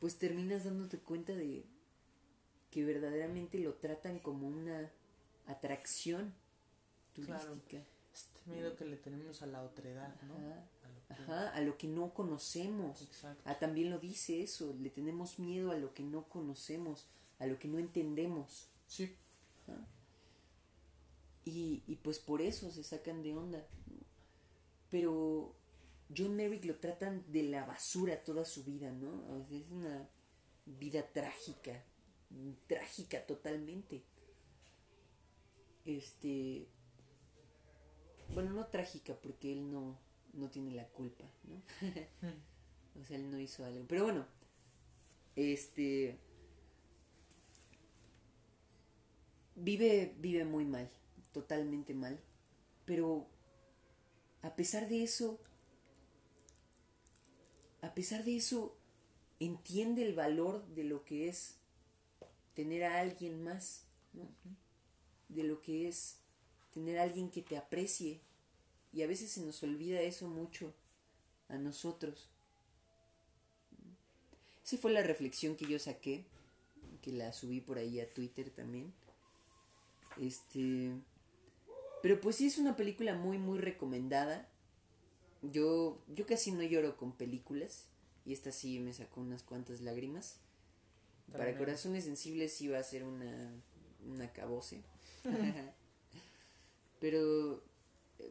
pues terminas dándote cuenta de que verdaderamente lo tratan como una atracción turística. Claro, este miedo que le tenemos a la otredad, ¿no? Ajá, a lo que, ajá, a lo que no conocemos. Exacto. Ah, también lo dice eso, le tenemos miedo a lo que no conocemos, a lo que no entendemos. Sí. Ajá. Y, y pues por eso se sacan de onda, ¿no? Pero John Merrick lo tratan de la basura toda su vida, ¿no? O sea, es una vida trágica, trágica totalmente. Este, bueno, no trágica porque él no, no tiene la culpa, ¿no? O sea, él no hizo algo. Pero bueno, este, vive, vive muy mal, totalmente mal, pero a pesar de eso, a pesar de eso, entiende el valor de lo que es tener a alguien más, ¿no? De lo que es tener a alguien que te aprecie. Y a veces se nos olvida eso mucho a nosotros. Esa fue la reflexión que yo saqué, que la subí por ahí a Twitter también. Este... Pero pues sí es una película muy, muy recomendada. Yo yo casi no lloro con películas. Y esta sí me sacó unas cuantas lágrimas. También. Para corazones sensibles sí va a ser una, una cabose. pero,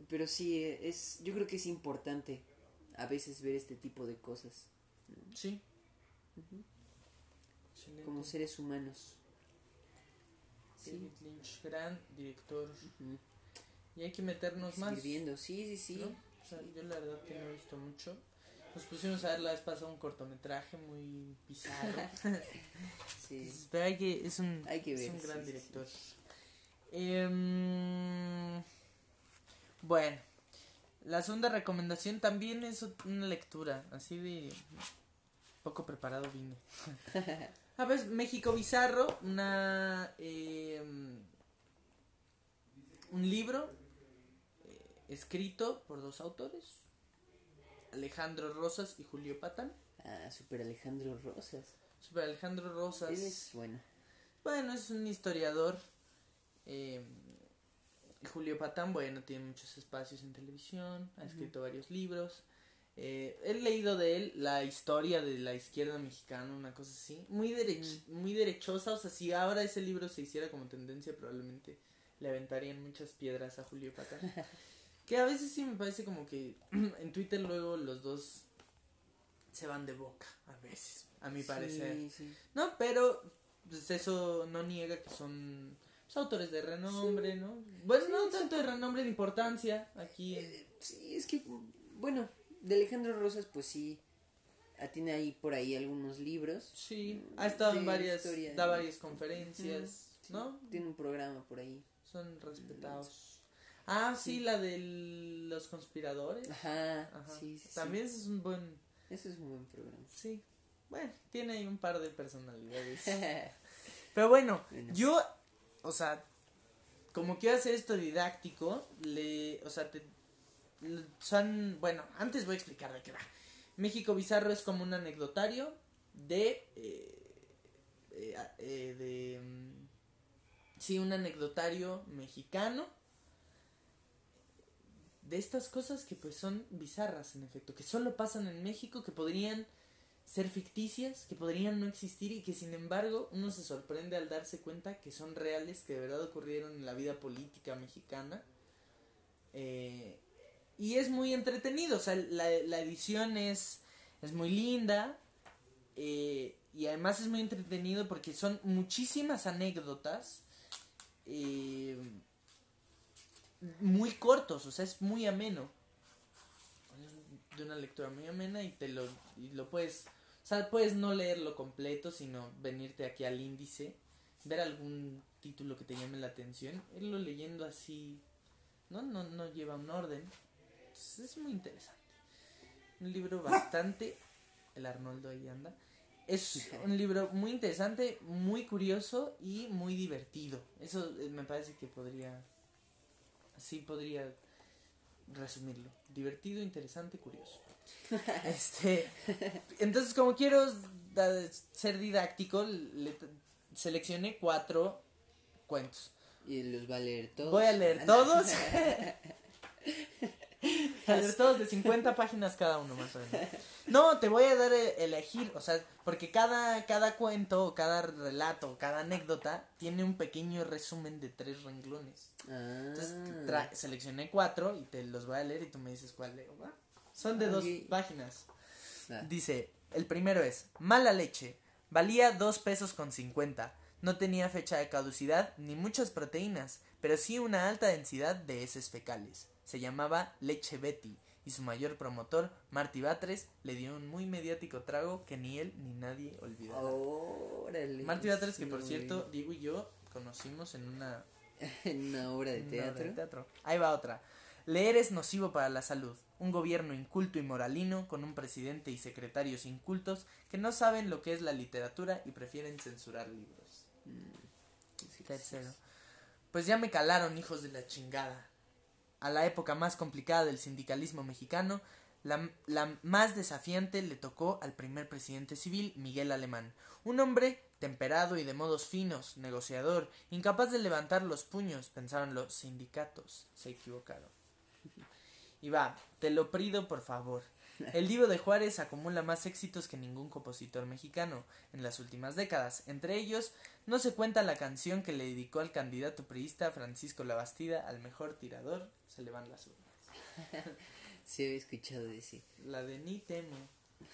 pero sí, es yo creo que es importante a veces ver este tipo de cosas, ¿no? Sí. Uh-huh. Como seres humanos. David sí. Lynch, gran director. Uh-huh. Y hay que meternos más. Escribiendo, sí, sí, sí. ¿No? O sea, yo la verdad que no he visto mucho. Nos pusimos a ver la vez pasada un cortometraje muy bizarro. Sí. Pero hay que, es un, hay que ver, es un gran sí, director. Sí, sí. Eh, bueno, la segunda recomendación también es una lectura, así de poco preparado vine. A ver, México Bizarro, una... Eh, un libro eh, escrito por dos autores, Alejandro Rosas y Julio Patán. Ah, super Alejandro Rosas. Super Alejandro Rosas. Él es bueno. Bueno, es un historiador Eh, Julio Patán, bueno, tiene muchos espacios en televisión, ha escrito uh-huh. varios libros. Eh, he leído de él La historia de la izquierda mexicana, una cosa así, muy, derech- mm. muy derechosa, o sea, si ahora ese libro se hiciera como tendencia, probablemente le aventarían muchas piedras a Julio Patán. Que a veces sí me parece como que en Twitter luego los dos se van de boca, a veces, a mi sí, parecer. Sí. No, pero pues eso no niega que son pues, autores de renombre, sí. ¿no? Bueno, sí, no sí, tanto sí. de renombre, de importancia aquí. En... Sí, es que, bueno... De Alejandro Rosas, pues sí, tiene ahí por ahí algunos libros. Sí, ha estado en varias, historia, da ¿no? varias conferencias, uh-huh. sí. ¿no? Tiene un programa por ahí. Son respetados. Ah, sí, sí la de los conspiradores. Ajá, Ajá. sí, sí. También sí. es un buen... Eso es un buen programa. Sí, bueno, tiene ahí un par de personalidades. Pero bueno, bueno, yo, o sea, como quiero hacer esto didáctico, le, o sea, te... Son, bueno, antes voy a explicar de qué va. México Bizarro es como un anecdotario de eh, eh, eh, de um, sí, un anecdotario mexicano de estas cosas que pues son bizarras en efecto, que solo pasan en México, que podrían ser ficticias, que podrían no existir y que sin embargo uno se sorprende al darse cuenta que son reales, que de verdad ocurrieron en la vida política mexicana. Eh... Y es muy entretenido, o sea, la, la edición es, es muy linda eh, y además es muy entretenido porque son muchísimas anécdotas eh, muy cortos, o sea, es muy ameno. Es de una lectura muy amena y te lo, y lo puedes, o sea, puedes no leerlo completo, sino venirte aquí al índice, ver algún título que te llame la atención, irlo leyendo así, no, no, no lleva un orden. Es muy interesante. Un libro bastante... El Arnoldo ahí anda. Es un libro muy interesante, muy curioso y muy divertido. Eso me parece que podría... Sí, podría resumirlo. Divertido, interesante, curioso. Este, entonces, como quiero ser didáctico, le, seleccioné cuatro cuentos. ¿Y los va a leer todos? Voy a leer todos. A ver, todos de cincuenta páginas cada uno más o menos. No, te voy a dar a elegir, o sea, porque cada, cada cuento, cada relato, cada anécdota tiene un pequeño resumen de tres renglones. Ah. Entonces tra- seleccioné cuatro y te los voy a leer y tú me dices cuál leo. ¿Va? Son de okay. dos páginas. Ah. Dice, el primero es, mala leche, valía dos pesos con cincuenta, no tenía fecha de caducidad ni muchas proteínas, pero sí una alta densidad de heces fecales. Se llamaba Leche Betty y su mayor promotor, Martí Batres, le dio un muy mediático trago que ni él ni nadie olvidará. Órale. Martí Batres, que por cierto, Diego y yo conocimos en una... en una obra de teatro. Obra de teatro. Ahí va otra. Leer es nocivo para la salud. Un gobierno inculto y moralino, con un presidente y secretarios incultos que no saben lo que es la literatura y prefieren censurar libros. Mm. Tercero. Pues ya me calaron, hijos de la chingada. A la época más complicada del sindicalismo mexicano, la, la más desafiante le tocó al primer presidente civil, Miguel Alemán. Un hombre temperado y de modos finos, negociador, incapaz de levantar los puños, pensaron los sindicatos. Se equivocaron. Y va, te lo pido por favor. El Divo de Juárez acumula más éxitos que ningún compositor mexicano en las últimas décadas. Entre ellos, no se cuenta la canción que le dedicó al candidato priista Francisco Labastida al mejor tirador, se le van las urnas. Sí, había escuchado decir. La de ni temo,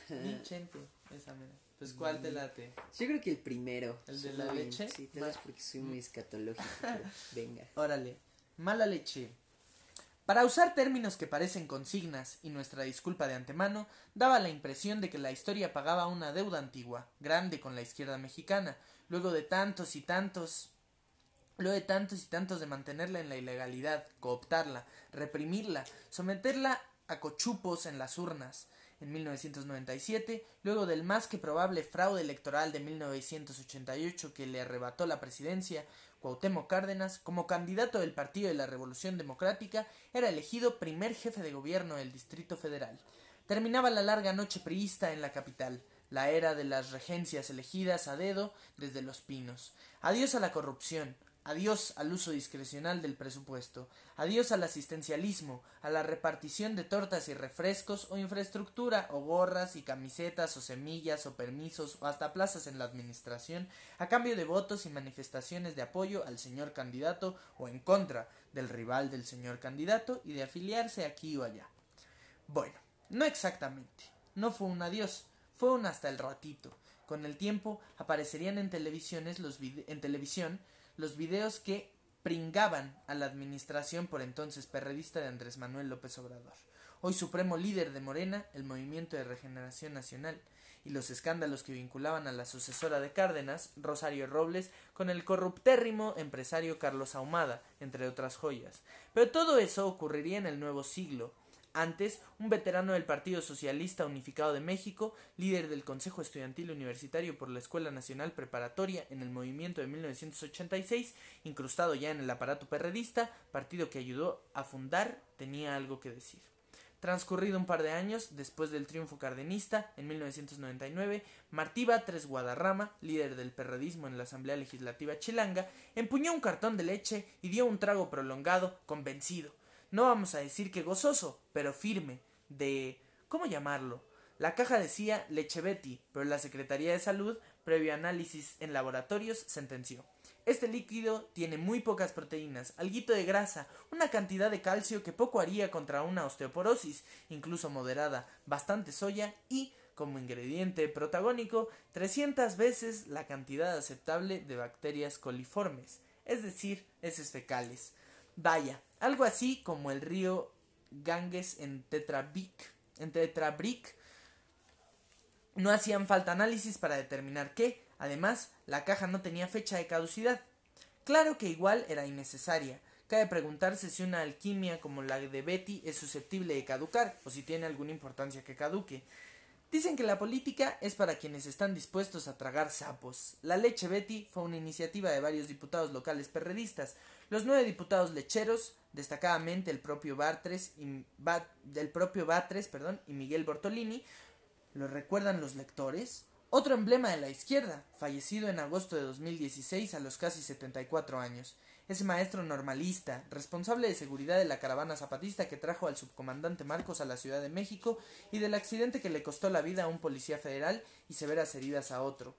ni chente, esa mera. Pues, ¿cuál te late? Yo creo que el primero. ¿El de la leche? Sí, te das porque soy muy escatológico. Venga. Órale, mala leche. Para usar términos que parecen consignas y nuestra disculpa de antemano, daba la impresión de que la historia pagaba una deuda antigua, grande con la izquierda mexicana, luego de tantos y tantos, luego de tantos y tantos de mantenerla en la ilegalidad, cooptarla, reprimirla, someterla a cochupos en las urnas. En mil novecientos noventa y siete, luego del más que probable fraude electoral de mil novecientos ochenta y ocho que le arrebató la presidencia, Cuauhtémoc Cárdenas, como candidato del Partido de la Revolución Democrática, era elegido primer jefe de gobierno del Distrito Federal. Terminaba la larga noche priista en la capital, la era de las regencias elegidas a dedo desde Los Pinos. Adiós a la corrupción, Adiós al uso discrecional del presupuesto. Adiós al asistencialismo, a la repartición de tortas y refrescos o infraestructura o gorras y camisetas o semillas o permisos o hasta plazas en la administración a cambio de votos y manifestaciones de apoyo al señor candidato o en contra del rival del señor candidato y de afiliarse aquí o allá. Bueno, no exactamente. No fue un adiós, fue un hasta el ratito. Con el tiempo aparecerían en televisiones los vide- en televisión los videos que pringaban a la administración por entonces perredista de Andrés Manuel López Obrador, hoy supremo líder de Morena, el Movimiento de Regeneración Nacional, y los escándalos que vinculaban a la sucesora de Cárdenas, Rosario Robles, con el corruptérrimo empresario Carlos Ahumada, entre otras joyas. Pero todo eso ocurriría en el nuevo siglo. Antes, un veterano del Partido Socialista Unificado de México, líder del Consejo Estudiantil Universitario por la Escuela Nacional Preparatoria en el movimiento de mil novecientos ochenta y seis, incrustado ya en el aparato perredista, partido que ayudó a fundar, tenía algo que decir. Transcurrido un par de años, después del triunfo cardenista, en mil novecientos noventa y nueve, Martí Batres Guadarrama, líder del perredismo en la Asamblea Legislativa chilanga, empuñó un cartón de leche y dio un trago prolongado, convencido. No vamos a decir que gozoso, pero firme, de... ¿cómo llamarlo? La caja decía Leche Betty, pero la Secretaría de Salud, previo análisis en laboratorios, sentenció: este líquido tiene muy pocas proteínas, alguito de grasa, una cantidad de calcio que poco haría contra una osteoporosis, incluso moderada, bastante soya y, como ingrediente protagónico, trescientas veces la cantidad aceptable de bacterias coliformes, es decir, heces fecales. Vaya, algo así como el río Ganges en Tetrabric, en Tetrabric. No hacían falta análisis para determinar que, además, la caja no tenía fecha de caducidad. Claro que igual era innecesaria. Cabe preguntarse si una alquimia como la de Betty es susceptible de caducar, o si tiene alguna importancia que caduque. Dicen que la política es para quienes están dispuestos a tragar sapos. La Leche Betty fue una iniciativa de varios diputados locales perredistas. Los nueve diputados lecheros, destacadamente el propio Batres y, Bat, del propio Batres, perdón, y Miguel Bortolini, ¿lo recuerdan los lectores? Otro emblema de la izquierda, fallecido en agosto de dos mil dieciséis a los casi setenta y cuatro años. Ese maestro normalista, responsable de seguridad de la caravana zapatista que trajo al subcomandante Marcos a la Ciudad de México y del accidente que le costó la vida a un policía federal y severas heridas a otro.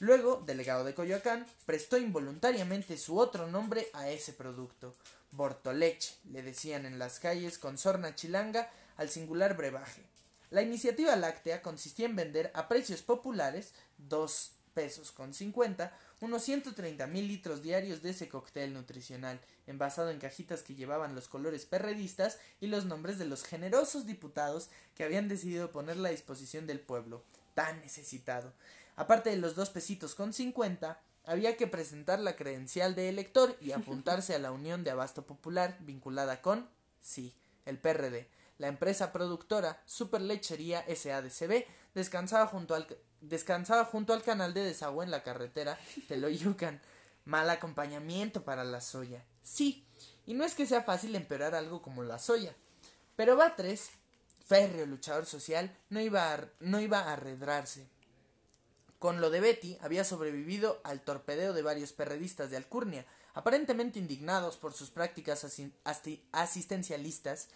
Luego, delegado de Coyoacán, prestó involuntariamente su otro nombre a ese producto. Bortoleche, le decían en las calles con sorna chilanga al singular brebaje. La iniciativa láctea consistía en vender a precios populares dos pesos con cincuenta, unos ciento treinta mil litros diarios de ese cóctel nutricional, envasado en cajitas que llevaban los colores perredistas y los nombres de los generosos diputados que habían decidido ponerla a disposición del pueblo, tan necesitado. Aparte de los dos pesitos con cincuenta, había que presentar la credencial de elector y apuntarse a la Unión de Abasto Popular, vinculada con, sí, el P R D. La empresa productora Superlechería S A D C B descansaba junto al... descansaba junto al canal de desagüe en la carretera Teloyucan. Mal acompañamiento para la soya. Sí, y no es que sea fácil empeorar algo como la soya. Pero Batres, férreo luchador social, no iba a, no iba a arredrarse. Con lo de Betty había sobrevivido al torpedeo de varios perredistas de alcurnia, aparentemente indignados por sus prácticas asi- asti- asistencialistas,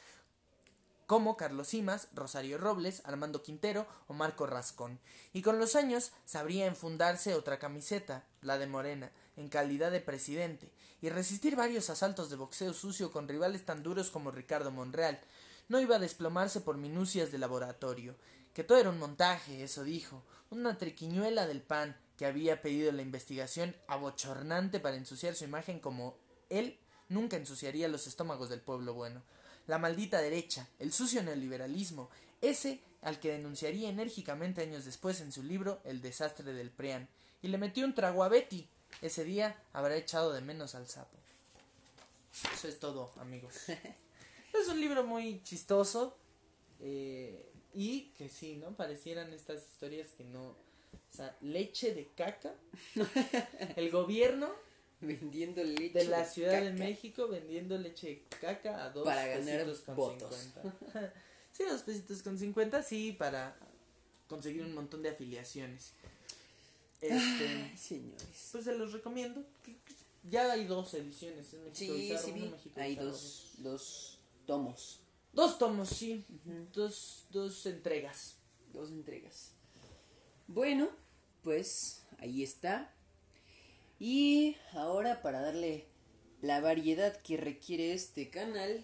como Carlos Simas, Rosario Robles, Armando Quintero o Marco Rascón, y con los años sabría enfundarse otra camiseta, la de Morena, en calidad de presidente, y resistir varios asaltos de boxeo sucio con rivales tan duros como Ricardo Monreal. No iba a desplomarse por minucias de laboratorio, que todo era un montaje, eso dijo, una triquiñuela del P A N que había pedido la investigación abochornante para ensuciar su imagen como él nunca ensuciaría los estómagos del pueblo bueno. La maldita derecha, el sucio neoliberalismo, ese al que denunciaría enérgicamente años después en su libro El desastre del PRIAN, y le metió un trago a Betty. Ese día habrá echado de menos al sapo. Eso es todo, amigos. Es un libro muy chistoso, eh, y que sí, ¿no? Parecieran estas historias que no... O sea, leche de caca, el gobierno... Vendiendo leche de la Ciudad de México, vendiendo leche de caca a dos pesitos con cincuenta. Sí, dos pesitos con cincuenta, sí, para conseguir un montón de afiliaciones. Este, Ay, señores. Pues se los recomiendo. Ya hay dos ediciones en México Bizarro. Sí, sí, vi. México hay Bizarro. Dos, dos tomos. Dos tomos, sí. Uh-huh. Dos, dos entregas. Dos entregas. Bueno, pues ahí está. Y ahora, para darle la variedad que requiere este canal,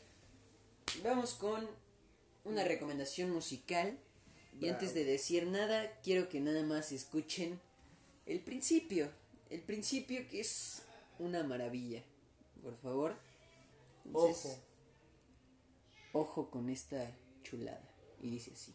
vamos con una recomendación musical. Bravo. Y antes de decir nada, quiero que nada más escuchen el principio. El principio, que es una maravilla. Por favor. Entonces, ojo. Ojo con esta chulada. Y dice así.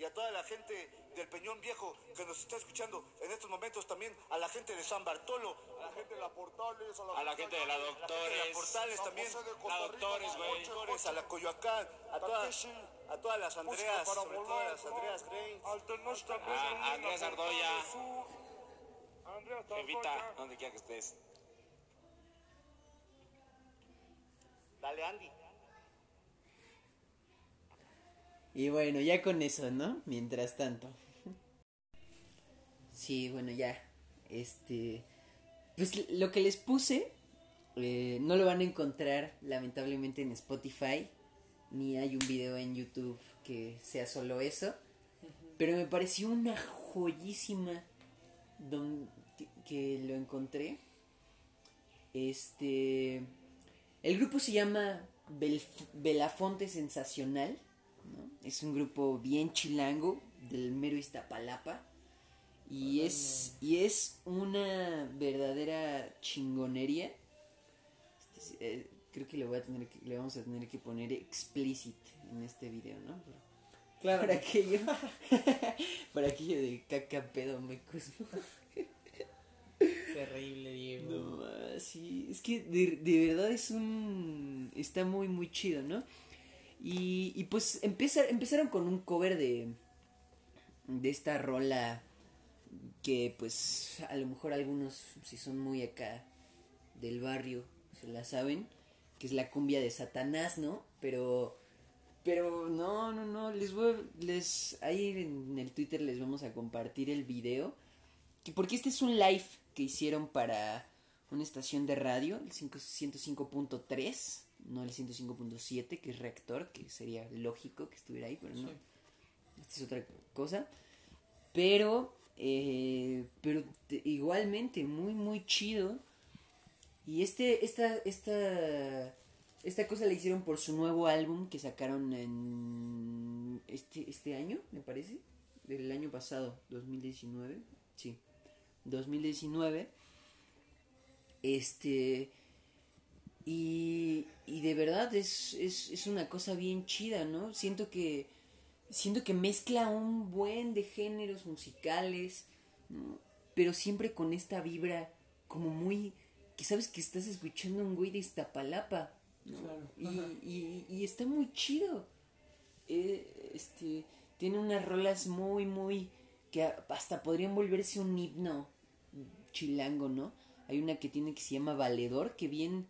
Y a toda la gente del Peñón Viejo que nos está escuchando en estos momentos, también a la gente de San Bartolo, a la gente de la Portales, a la, a la gente de la Doctores, a la Portales también, a Doctores, güey, a la Coyoacán, a todas, a todas las Andreas, sobre todo a las Andreas Grey, a Andrés Ardoya, Evita, donde quiera que estés. Dale, Andy. Y bueno, ya con eso, ¿no? Mientras tanto. Sí, bueno, ya. Este... Pues lo que les puse... Eh, no lo van a encontrar, lamentablemente, en Spotify. Ni hay un video en YouTube que sea solo eso. Uh-huh. Pero me pareció una joyísima... Don... Que lo encontré. Este... El grupo se llama... Belf... Belafonte Sensacional. ¿No? Es un grupo bien chilango del mero Iztapalapa y, oh, es, y es una verdadera chingonería. Este, eh, creo que le, voy a tener que le vamos a tener que poner explicit en este video, ¿no? Pero, claro. Para aquello, para aquello de caca pedo me cusmo. Terrible, Diego. No, sí, es que de, de verdad es un... Está muy, muy chido, ¿no? Y, y pues empezar, empezaron con un cover de, de esta rola que pues a lo mejor algunos, si son muy acá del barrio, se la saben, que es la cumbia de Satanás, ¿no? Pero, pero no, no, no, les voy a, les, ahí en el Twitter les vamos a compartir el video, que porque este es un live que hicieron para una estación de radio, el ciento cinco punto tres. No el ciento cinco punto siete, que es Reactor, que sería lógico que estuviera ahí, pero no. Sí. Esta es otra cosa. Pero, eh, pero te, igualmente, muy, muy chido. Y este, esta, esta Esta cosa la hicieron por su nuevo álbum que sacaron en este, este año, me parece, del año pasado, dos mil diecinueve, sí, dos mil diecinueve, este, y, y de verdad es, es, es una cosa bien chida, ¿no? Siento que, siento que mezcla un buen de géneros musicales, ¿no? Pero siempre con esta vibra como muy, que sabes que estás escuchando a un güey de Iztapalapa, ¿no? Claro. Y, y, y está muy chido. Eh, este tiene unas rolas muy muy que hasta podrían volverse un himno chilango, ¿no? Hay una que tiene que se llama Valedor, que bien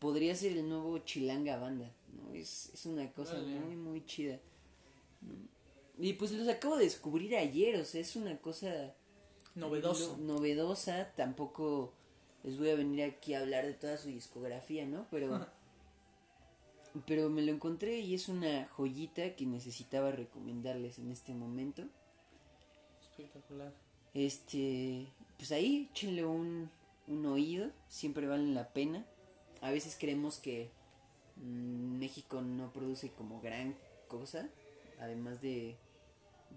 podría ser el nuevo Chilanga Banda, ¿no? Es, es una cosa vale. muy muy chida. Y pues los acabo de descubrir ayer, o sea, es una cosa novedosa, no, novedosa, tampoco les voy a venir aquí a hablar de toda su discografía, ¿no? Pero ajá. Pero me lo encontré y es una joyita que necesitaba recomendarles en este momento. Espectacular. Este, pues ahí, échenle un, un oído, siempre valen la pena. A veces creemos que mmm, México no produce como gran cosa, además de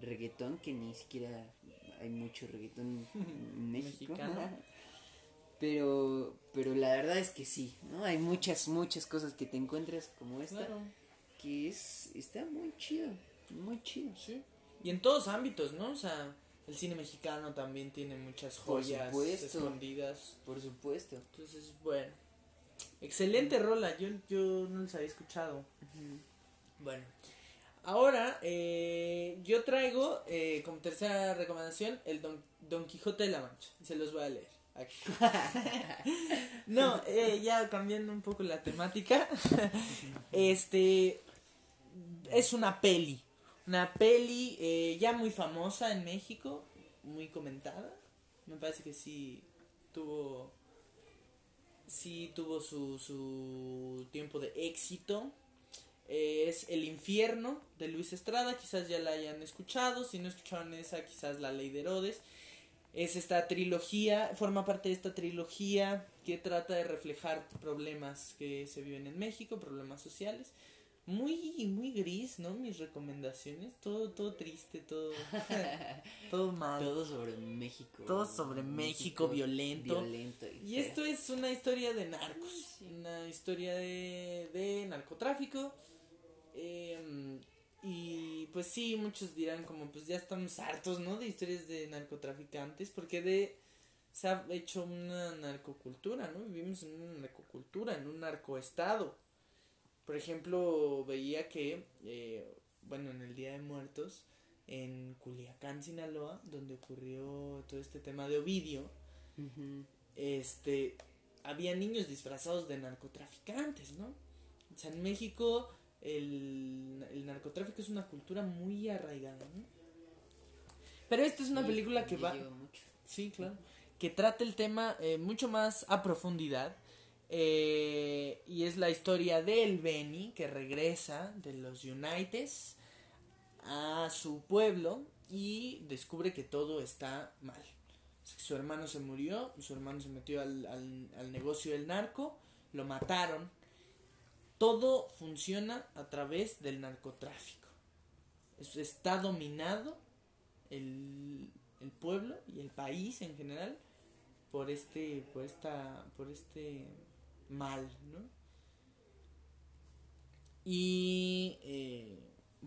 reggaetón, que ni siquiera hay mucho reggaetón en México. Pero pero la verdad es que sí, ¿no? Hay muchas, muchas cosas que te encuentras como esta, claro. que es está muy chido, muy chido. Sí. Y en todos ámbitos, ¿no? O sea, el cine mexicano también tiene muchas joyas escondidas. Por supuesto. Entonces, bueno, excelente rola, yo, yo no las había escuchado. Uh-huh. Bueno, ahora eh, yo traigo eh, como tercera recomendación el Don, Don Quijote de la Mancha, se los voy a leer. No, eh, ya cambiando un poco la temática. Este es una peli, una peli eh, ya muy famosa en México, muy comentada. Me parece que sí tuvo, sí tuvo su, su tiempo de éxito. Eh, es El Infierno de Luis Estrada, quizás ya la hayan escuchado. Si no escucharon esa, quizás La Ley de Herodes. Es esta trilogía, forma parte de esta trilogía que trata de reflejar problemas que se viven en México, problemas sociales. Muy, muy gris, ¿no? Mis recomendaciones, todo, todo triste, todo, todo mal. Todo sobre México. Todo sobre México, México violento. violento y, y esto es una historia de narcos, una historia de, de narcotráfico. Eh... Y pues sí, muchos dirán como pues ya estamos hartos, ¿no? De historias de narcotraficantes, porque de se ha hecho una narcocultura, ¿no? Vivimos en una narcocultura, en un narcoestado. Por ejemplo, veía que, eh, bueno, en el Día de Muertos, en Culiacán, Sinaloa, donde ocurrió todo este tema de Ovidio, uh-huh. este, había niños disfrazados de narcotraficantes, ¿no? O sea, en México... El, el narcotráfico es una cultura muy arraigada, ¿no? Pero esta es una sí, película que va mucho. Sí, claro, que trata el tema eh, mucho más a profundidad, eh, y es la historia del Benny que regresa de los Unites a su pueblo y descubre que todo está mal. Su hermano se murió, su hermano se metió al, al, al negocio del narco, lo mataron. Todo funciona a través del narcotráfico. Está dominado el, el pueblo y el país en general por este, por esta, por este mal, ¿no? Y eh,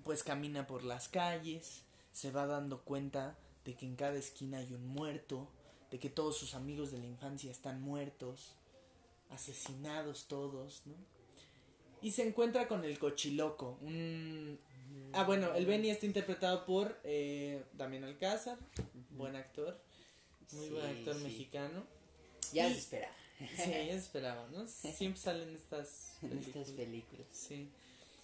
pues camina por las calles, se va dando cuenta de que en cada esquina hay un muerto, de que todos sus amigos de la infancia están muertos, asesinados todos, ¿no? Y se encuentra con el Cochiloco, un... Ah, bueno, el Benny está interpretado por eh, Damián Alcázar, uh-huh. buen actor, muy sí, buen actor sí. mexicano. Ya y... se esperaba. Sí, ya se esperaba, ¿no? Siempre salen estas películas. En estas películas. Sí.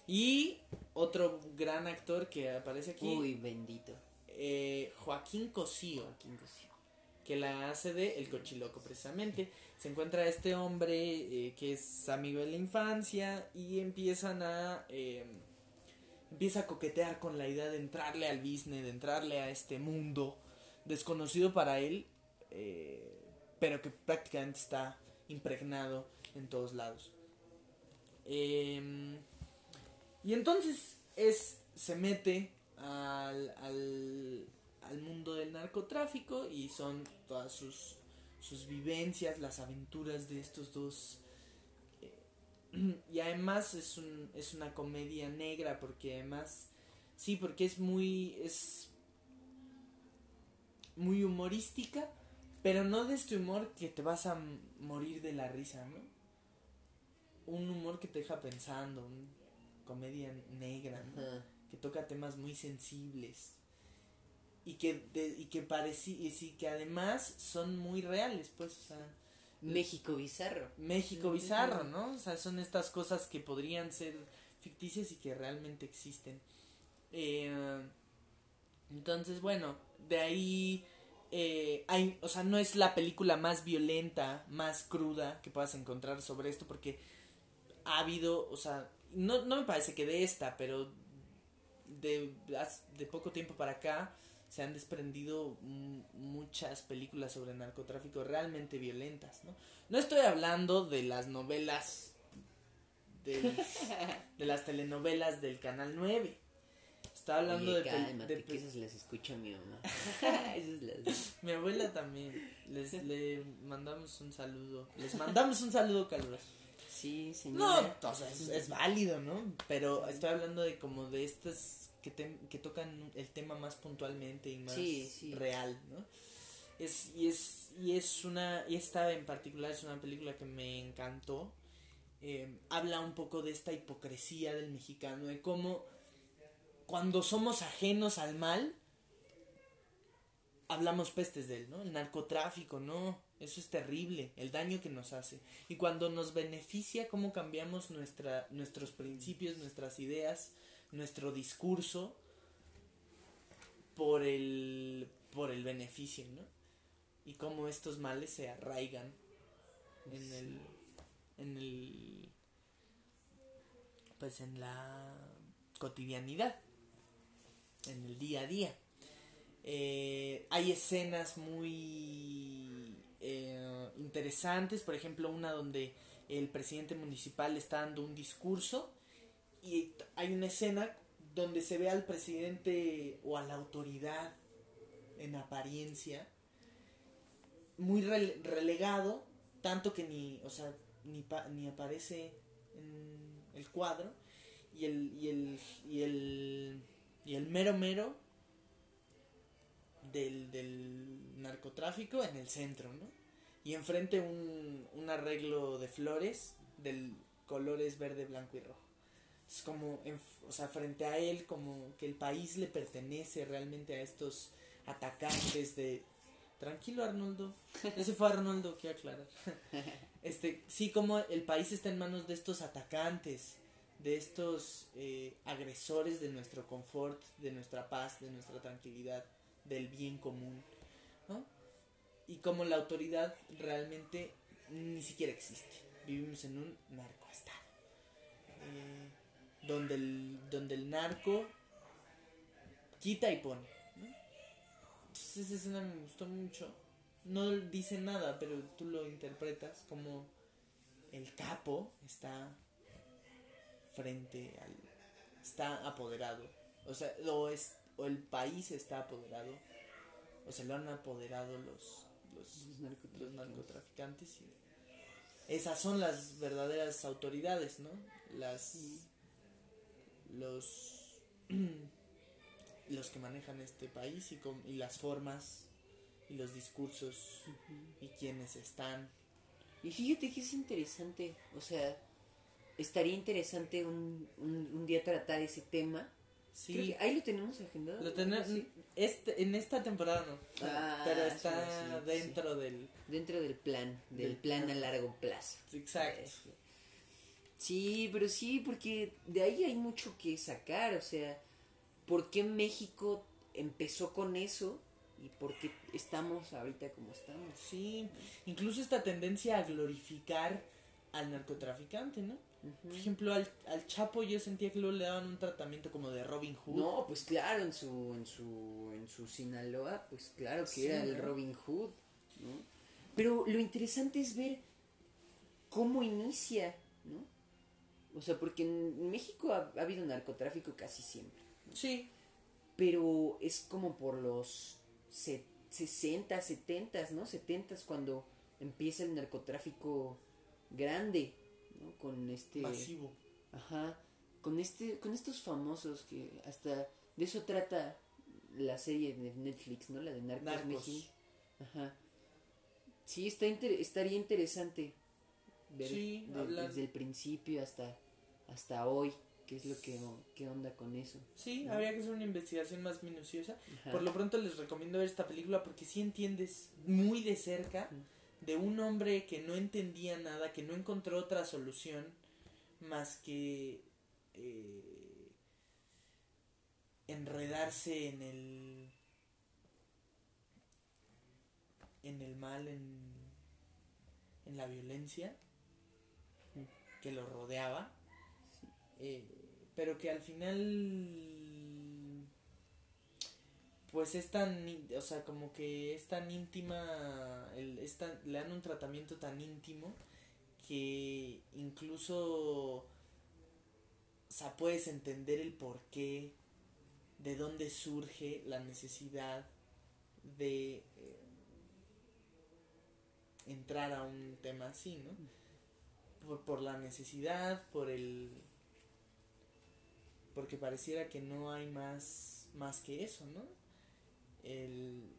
Y otro gran actor que aparece aquí. Uy, bendito. Eh, Joaquín Cosío. Joaquín Cosío. Que la hace de El Cochiloco, precisamente. Se encuentra este hombre eh, que es amigo de la infancia y empiezan a... Eh, empieza a coquetear con la idea de entrarle al business, de entrarle a este mundo desconocido para él, eh, pero que prácticamente está impregnado en todos lados. Eh, y entonces es se mete al, al, al mundo del narcotráfico y son todas sus, sus vivencias, las aventuras de estos dos. Eh, y además es, un, es una comedia negra porque además, sí, porque es muy, es muy humorística, pero no de este humor que te vas a morir de la risa, ¿no? Un humor que te deja pensando, una comedia negra, ¿no? Que toca temas muy sensibles y que de, y que parecí, y sí, que además son muy reales, pues, o sea, México Bizarro. México Bizarro, ¿no? O sea, son estas cosas que podrían ser ficticias y que realmente existen. Eh, entonces, bueno, de ahí Eh, hay, o sea, no es la película más violenta, más cruda que puedas encontrar sobre esto, porque ha habido, o sea, no, no me parece que de esta, pero de, de poco tiempo para acá se han desprendido m- muchas películas sobre narcotráfico realmente violentas, ¿no? No estoy hablando de las novelas, del, de las telenovelas del Canal nueve. Estaba hablando Oye, de... Cálmate, de, de que esas las escucha mi mamá. esas las... Mi abuela también. Les le mandamos un saludo. Les mandamos un saludo caluroso. Sí, señora. No, o sea, es, es válido, ¿no? Pero estoy hablando de como de estas que, te, que tocan el tema más puntualmente y más sí, sí. real, ¿no? Es, y es y es una... Y esta en particular es una película que me encantó. Eh, habla un poco de esta hipocresía del mexicano, de cómo... Cuando somos ajenos al mal, hablamos pestes de él, ¿no? El narcotráfico, no, eso es terrible, el daño que nos hace. Y cuando nos beneficia, cómo cambiamos nuestra, nuestros principios, nuestras ideas, nuestro discurso por el, por el beneficio, ¿no? Y cómo estos males se arraigan en sí. el, en el, pues en la cotidianidad. En el día a día. Eh, hay escenas muy eh, interesantes. Por ejemplo, una donde el presidente municipal está dando un discurso. Y hay una escena donde se ve al presidente o a la autoridad en apariencia muy rele- relegado. Tanto que ni, o sea, ni, pa- ni aparece en el cuadro. Y el... Y el, y el Y el mero mero del, del narcotráfico en el centro, ¿no? Y enfrente un, un arreglo de flores del colores verde, blanco y rojo. Es como, en, o sea, frente a él, como que el país le pertenece realmente a estos atacantes de... Tranquilo, Arnoldo. Ese fue Arnoldo, quiero aclarar. Este, sí, como el país está en manos de estos atacantes, de estos eh, agresores de nuestro confort, de nuestra paz, de nuestra tranquilidad, del bien común, ¿no? Y como la autoridad realmente ni siquiera existe. Vivimos en un narcoestado, eh, donde, el, donde el narco quita y pone, ¿no? Entonces esa escena me gustó mucho. No dice nada, pero tú lo interpretas como el capo está... frente al... está apoderado, o sea, o, es, o el país está apoderado, o se lo han apoderado los, los, los, narcotraficantes. los narcotraficantes. Y esas son las verdaderas autoridades, ¿no? Las... Sí. Los... los que manejan este país y, con, y las formas y los discursos. Uh-huh. Y quienes están. Y fíjate que es interesante, o sea... Estaría interesante un, un, un día tratar ese tema. Sí. Creo que ahí lo tenemos agendado. Lo ten- sí. este, en esta temporada no. Ah, pero está sí, sí, dentro sí. del... Dentro del plan, del, del plan, plan a largo plazo. Exacto. Sí, pero sí, porque de ahí hay mucho que sacar. O sea, ¿por qué México empezó con eso? ¿Y por qué estamos ahorita como estamos? Sí, incluso esta tendencia a glorificar al narcotraficante, ¿no? Uh-huh. Por ejemplo, al, al Chapo yo sentía que luego le daban un tratamiento como de Robin Hood. No, pues claro, en su en su, en su Sinaloa, pues claro que sí, era el Robin Hood, ¿no? Pero lo interesante es ver cómo inicia, ¿no? O O sea, porque en México ha, ha habido narcotráfico casi siempre, ¿no? Sí. Pero es como por los sesenta, setenta, ¿no? setenta cuando empieza el narcotráfico grande, ¿no? Con este... masivo. Ajá. Con, este, con estos famosos que hasta... De eso trata la serie de Netflix, ¿no? La de Narcos, Narcos. México. Ajá. Sí, está inter, estaría interesante ver, sí, de, desde el principio hasta, hasta hoy, qué es lo que qué onda con eso. Sí, ¿no? Habría que hacer una investigación más minuciosa. Ajá. Por lo pronto les recomiendo ver esta película porque sí entiendes muy de cerca de un hombre que no entendía nada, que no encontró otra solución más que... Eh, enredarse en el en el mal, en, en la violencia que lo rodeaba, sí. eh, pero que al final pues es tan, o sea, como que es tan íntima, el, es tan, le dan un tratamiento tan íntimo que incluso, o sea, puedes entender el porqué, de dónde surge la necesidad de eh, entrar a un tema así, ¿no? Por, por la necesidad, por el... porque pareciera que no hay más, más que eso, ¿no? El,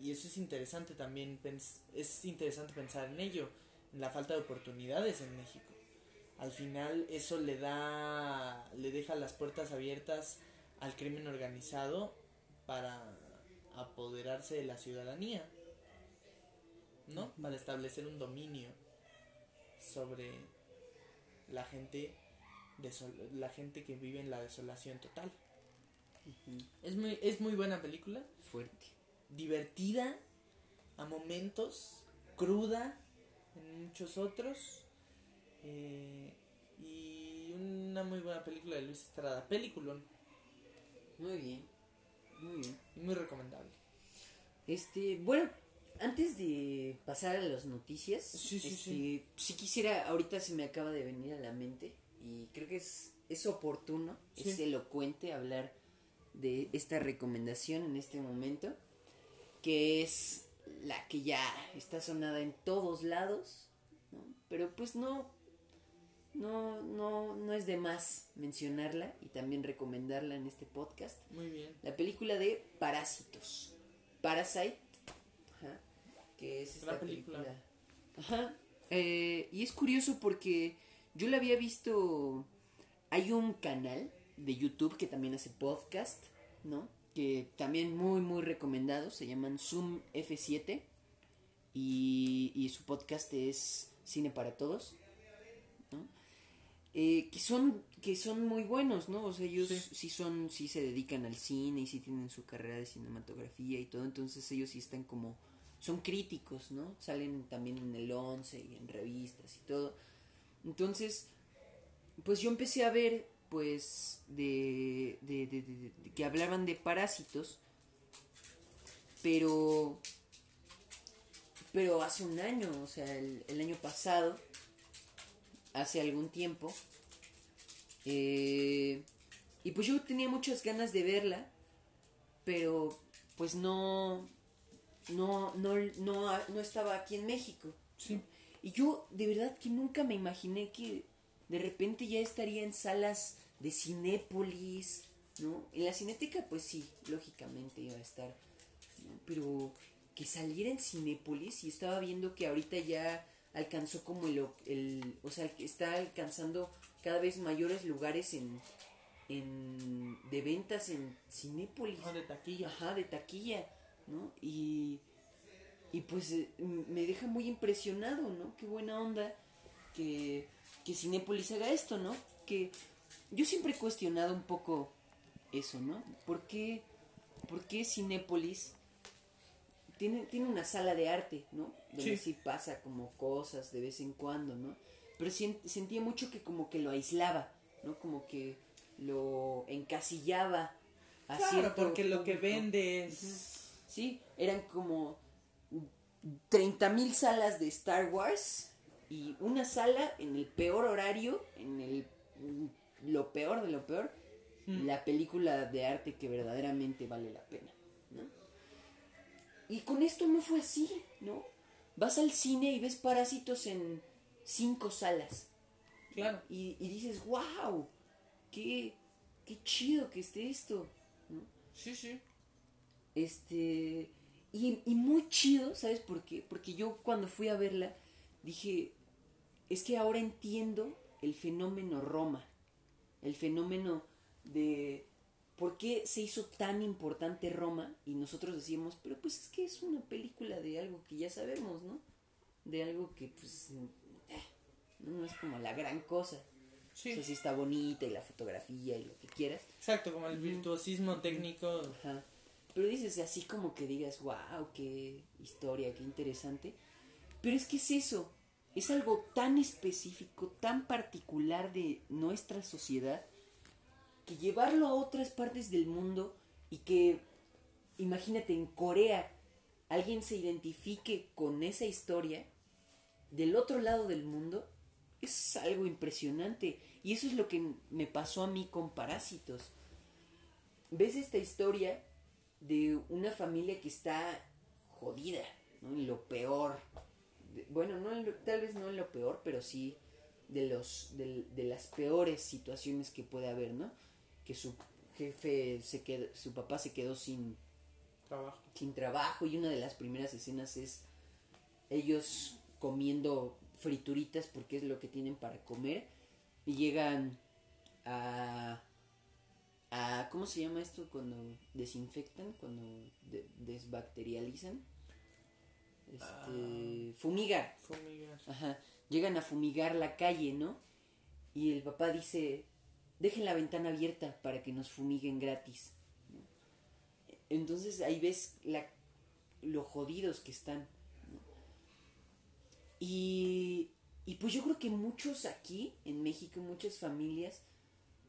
y eso es interesante también, pens- es interesante pensar en ello, en la falta de oportunidades en México. Al final eso le da, le deja las puertas abiertas al crimen organizado para apoderarse de la ciudadanía, ¿no? Para establecer un dominio sobre la gente desol- la gente que vive en la desolación total. Uh-huh. Es muy es muy buena película, fuerte, divertida, a momentos cruda, en muchos otros, eh, y una muy buena película de Luis Estrada, peliculón. Muy bien, muy bien. Muy recomendable. Este, bueno, antes de pasar a las noticias, sí, sí, este, sí. si quisiera, ahorita se me acaba de venir a la mente, y creo que es, es oportuno, sí. es elocuente hablar de esta recomendación en este momento, que es la que ya está sonada en todos lados, ¿no? Pero pues no... No, no, no es de más mencionarla y también recomendarla en este podcast. Muy bien. La película de Parásitos. Parasite. Ajá. Que es esta película. película. Ajá. Eh, y es curioso porque yo la había visto. Hay un canal de YouTube que también hace podcast, ¿no? Que también muy, muy recomendado. Se llaman Zoom F siete. Y, y su podcast es Cine para Todos. Eh, que son que son muy buenos, ¿no? O sea, ellos sí. sí son sí se dedican al cine y sí tienen su carrera de cinematografía y todo, entonces ellos sí están como son críticos, ¿no? Salen también en el once y en revistas y todo. Entonces, pues yo empecé a ver pues de de, de, de, de, de que hablaban de Parásitos, pero pero hace un año, o sea, el, el año pasado. Hace algún tiempo. Eh, y pues yo tenía muchas ganas de verla. Pero pues no. No. No, no, no estaba aquí en México. Sí. ¿No? Y yo de verdad que nunca me imaginé que de repente ya estaría en salas de Cinépolis, ¿no? En la Cineteca, pues sí, lógicamente iba a estar, ¿no? Pero que saliera en Cinépolis. Y estaba viendo que ahorita ya alcanzó como el, el o sea, está alcanzando cada vez mayores lugares en, en de ventas en Cinépolis. Ajá, de taquilla. Ajá, de taquilla, ¿no? Y, y pues me deja muy impresionado, ¿no? Qué buena onda que, que Cinépolis haga esto, ¿no? Que yo siempre he cuestionado un poco eso, ¿no? ¿Por qué, por qué Cinépolis... Tiene, tiene una sala de arte, ¿no? Donde sí. sí pasa como cosas de vez en cuando, ¿no? Pero si, sentía mucho que como que lo aislaba, ¿no? Como que lo encasillaba. A claro, cierto porque público. Lo que vende es... Uh-huh. Sí, eran como treinta mil salas de Star Wars y una sala en el peor horario, en el lo peor de lo peor, mm. la película de arte que verdaderamente vale la pena, ¿no? Y con esto no fue así, ¿no? Vas al cine y ves Parásitos en cinco salas. Claro. Y, y dices, wow, qué, qué chido que esté esto, ¿no? Sí, sí. Este... Y, y muy chido, ¿sabes por qué? Porque yo cuando fui a verla dije, es que ahora entiendo el fenómeno Roma, el fenómeno de por qué se hizo tan importante Roma, y nosotros decíamos, pero pues es que es una película de algo que ya sabemos, ¿no? De algo que pues no es como la gran cosa. Sí. O sea, sí está bonita y la fotografía y lo que quieras. Exacto, como el virtuosismo mm. técnico. Ajá. Pero dices, así como que digas, wow, qué historia, qué interesante. Pero es que es eso, es algo tan específico, tan particular de nuestra sociedad, que llevarlo a otras partes del mundo y que, imagínate, en Corea, alguien se identifique con esa historia del otro lado del mundo, es algo impresionante. Y eso es lo que me pasó a mí con Parásitos. ¿Ves esta historia de una familia que está jodida, ¿no? En lo peor. De, bueno, no en lo, tal vez no en lo peor, pero sí de los de, de las peores situaciones que puede haber, ¿no? Que su jefe se quedó, su papá se quedó sin trabajo. Sin trabajo, y una de las primeras escenas es ellos comiendo frituritas porque es lo que tienen para comer, y llegan a Ah, ¿cómo se llama esto cuando desinfectan, cuando de- desbacterializan? Este, ah, fumigar. Fumigar. Ajá. Llegan a fumigar la calle, ¿no? Y el papá dice, dejen la ventana abierta para que nos fumiguen gratis, ¿no? Entonces ahí ves la, lo jodidos que están, ¿no? Y, y pues yo creo que muchos aquí, en México, muchas familias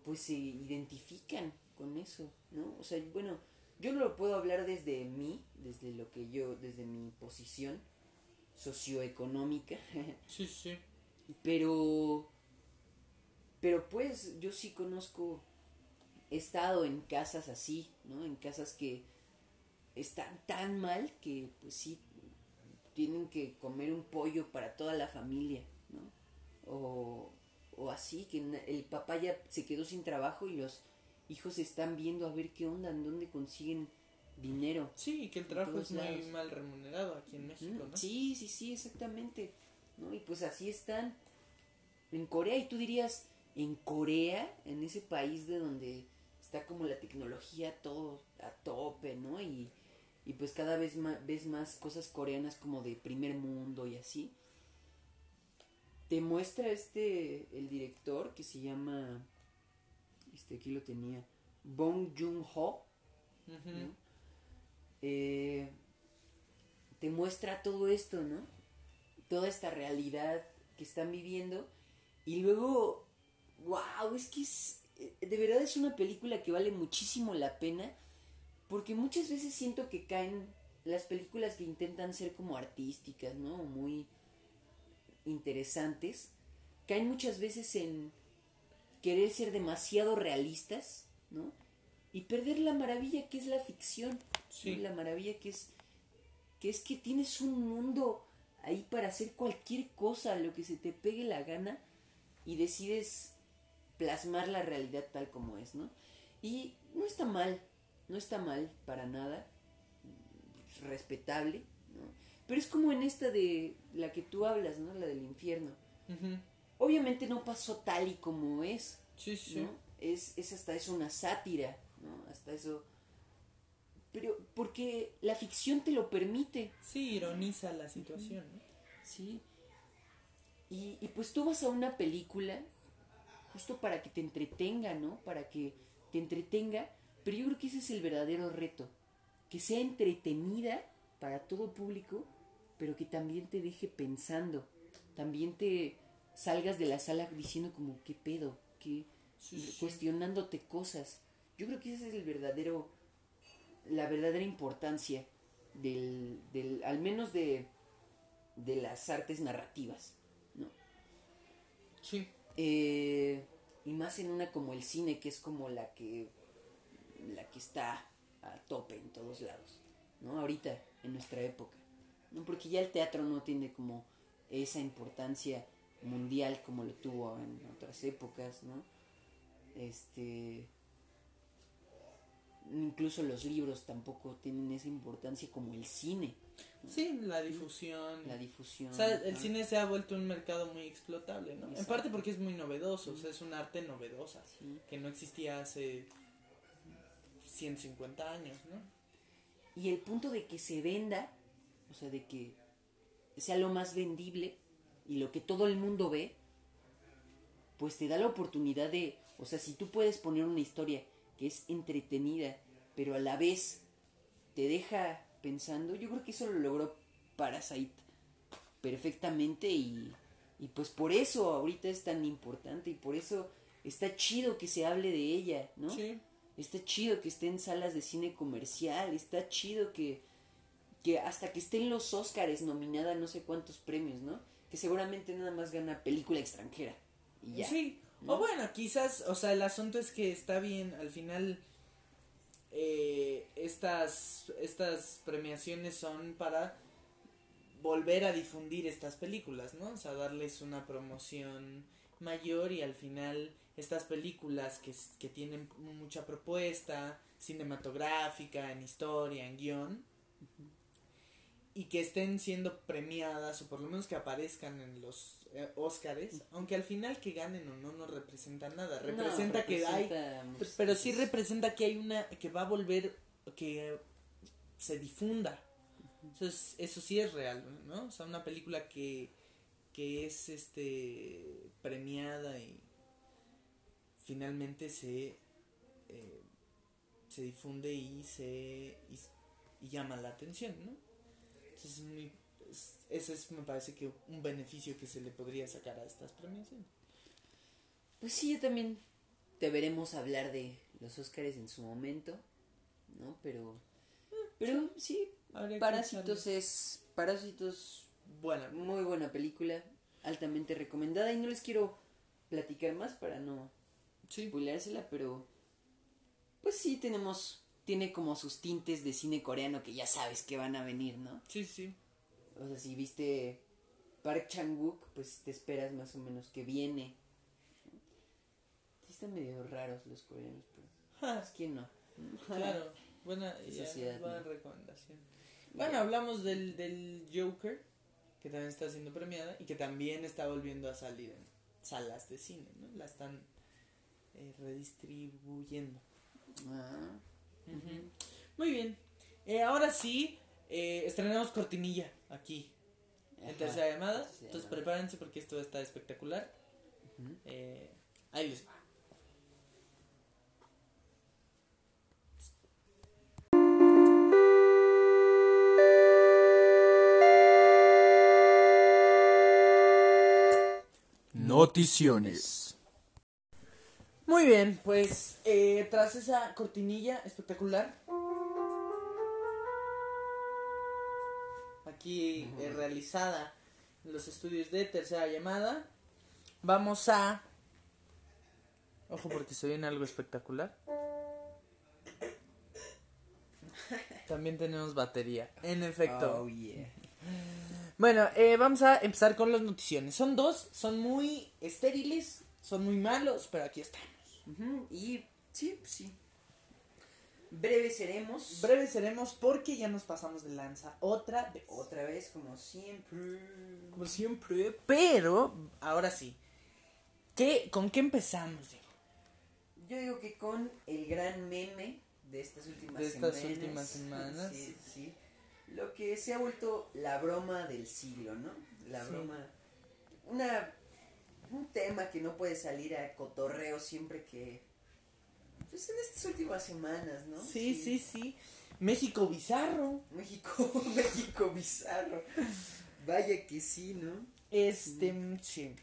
pues se identifican con eso, ¿no? O sea, bueno, yo no lo puedo hablar desde mí, desde lo que yo, desde mi posición socioeconómica. Sí, sí. Pero, pero pues yo sí conozco, he estado en casas así, ¿no? En casas que están tan mal que pues sí tienen que comer un pollo para toda la familia, ¿no? O... O así, que el papá ya se quedó sin trabajo y los hijos están viendo a ver qué onda, en dónde consiguen dinero. Sí, y que el trabajo es muy mal remunerado aquí en México, ¿no? Sí, sí, sí, exactamente, ¿no? Y pues así están en Corea, y tú dirías, en Corea, en ese país de donde está como la tecnología todo a tope, ¿no? Y, y pues cada vez más, ves más cosas coreanas como de primer mundo y así. Te muestra este, el director que se llama, este aquí lo tenía, Bong Joon-ho, uh-huh. ¿no? Eh, te muestra todo esto, ¿no? Toda esta realidad que están viviendo, y luego, wow, es que es, de verdad es una película que vale muchísimo la pena, porque muchas veces siento que caen las películas que intentan ser como artísticas, ¿no? Muy interesantes, caen muchas veces en querer ser demasiado realistas, ¿no? Y perder la maravilla que es la ficción, sí. ¿no? La maravilla que es que es que tienes un mundo ahí para hacer cualquier cosa, lo que se te pegue la gana, y decides plasmar la realidad tal como es, ¿no? Y no está mal, no está mal para nada, es respetable, ¿no? Pero es como en esta de la que tú hablas, ¿no? La del infierno. Uh-huh. Obviamente no pasó tal y como es. Sí, sí. ¿no? Es, es hasta eso una sátira, ¿no? Hasta eso. Pero porque la ficción te lo permite. Sí, ironiza la situación, uh-huh. ¿no? Sí. Y, y pues tú vas a una película justo para que te entretenga, ¿no? Para que te entretenga. Pero yo creo que ese es el verdadero reto. Que sea entretenida para todo público, pero que también te deje pensando, también te salgas de la sala diciendo como qué pedo, que sí, sí. cuestionándote cosas. Yo creo que ese es el verdadero, la verdadera importancia del, del al menos de, de las artes narrativas, ¿no? Sí. Eh, y más en una como el cine, que es como la que la que está a tope en todos lados, ¿no? Ahorita, en nuestra época, ¿no? Porque ya el teatro no tiene como esa importancia mundial como lo tuvo en otras épocas, ¿no? Este... Incluso los libros tampoco tienen esa importancia como el cine, ¿no? Sí, la difusión. La difusión. O sea, el ¿no? cine se ha vuelto un mercado muy explotable, ¿no? Exacto. En parte porque es muy novedoso, mm. o sea, es un arte novedosa, sí. que no existía hace ciento cincuenta años, ¿no? Y el punto de que se venda, o sea, de que sea lo más vendible y lo que todo el mundo ve, pues te da la oportunidad de, o sea, si tú puedes poner una historia que es entretenida, pero a la vez te deja pensando, yo creo que eso lo logró Parasite perfectamente, y, y pues por eso ahorita es tan importante, y por eso está chido que se hable de ella, ¿no? Sí. Está chido que esté en salas de cine comercial, está chido que, que hasta que esté en los Óscars nominada a no sé cuántos premios, ¿no? Que seguramente nada más gana película extranjera y ya. Sí. ¿No? O bueno, quizás, o sea, el asunto es que está bien, al final eh, estas, estas premiaciones son para volver a difundir estas películas, ¿no? O sea, darles una promoción mayor, y al final estas películas que, que tienen mucha propuesta cinematográfica, en historia, en guión, uh-huh. y que estén siendo premiadas, o por lo menos que aparezcan en los eh, Óscars, aunque al final que ganen o no no representa nada, representa no, que hay, pero sí representa que hay una, que va a volver, que se difunda, eso, es, eso sí es real, ¿no? O sea, una película que, que es este premiada y finalmente se eh, se difunde y se y, y llama la atención, ¿no? Es muy, es, ese es, me parece que un beneficio que se le podría sacar a estas premiaciones. Pues sí, yo también deberemos hablar de los Óscars en su momento, ¿no? Pero, pero sí, sí Parásitos es, Parásitos, buena, muy buena película, altamente recomendada, y no les quiero platicar más para no sí. spoileársela, pero pues sí tenemos... Tiene como sus tintes de cine coreano que ya sabes que van a venir, ¿no? Sí, sí. O sea, si viste Park Chan-wook, pues te esperas más o menos que viene. Sí están medio raros los coreanos, pero... es que no. Claro, buena, ya, sociedad, buena ¿no? recomendación. Bueno, yeah. hablamos del, del Joker, que también está siendo premiada y que también está volviendo a salir en salas de cine, ¿no? La están eh, redistribuyendo. Ah... Uh-huh. Muy bien, eh, ahora sí, eh, estrenamos cortinilla aquí, en Tercera Llamada, sí, entonces no. prepárense porque esto está espectacular. Uh-huh. eh, ahí les va. Noticiones. Muy bien, pues eh, tras esa cortinilla espectacular, aquí eh, realizada en los estudios de Tercera Llamada, vamos a... Ojo porque se viene algo espectacular. También tenemos batería, en efecto. Oh, yeah. Bueno, eh, vamos a empezar con las noticiones. Son dos, son muy estériles, son muy malos, pero aquí están. Uh-huh. Y sí, sí. Breves seremos. Breves seremos porque ya nos pasamos de lanza otra vez. Otra vez, como siempre. Como siempre. Pero, ahora sí. ¿Qué, ¿Con qué empezamos, Diego? Yo digo que con el gran meme de estas últimas semanas. De estas últimas semanas. Sí, sí. Lo que se ha vuelto la broma del siglo, ¿no? La sí. broma. Una... Un tema que no puede salir a cotorreo siempre que... Pues en estas últimas semanas, ¿no? Sí, sí, sí, sí. México Bizarro. México, México Bizarro. Vaya que sí, ¿no? Este, sí.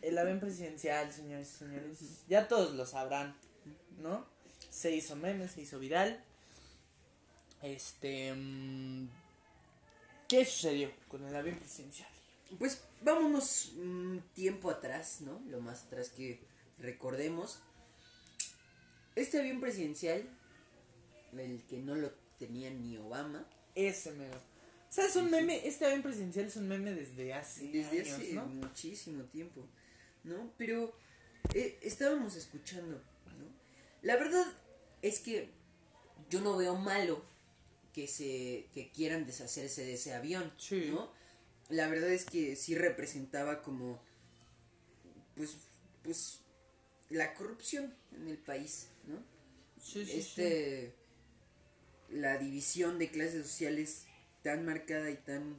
El avión presidencial, señores y señores. Ya todos lo sabrán, ¿no? Se hizo meme, se hizo viral. Este... ¿Qué sucedió con el avión presidencial? Pues vámonos un tiempo atrás, ¿no? Lo más atrás que recordemos. Este avión presidencial, el que no lo tenía ni Obama. Ese mero. O sea, es un meme, este avión presidencial es un meme desde hace desde años, hace ¿no? muchísimo tiempo, ¿no? Pero eh, estábamos escuchando, ¿no? La verdad es que yo no veo malo que se que quieran deshacerse de ese avión, sí. ¿no? La verdad es que sí representaba como, pues, pues, la corrupción en el país, ¿no? Sí, sí, este, sí. La división de clases sociales tan marcada y tan,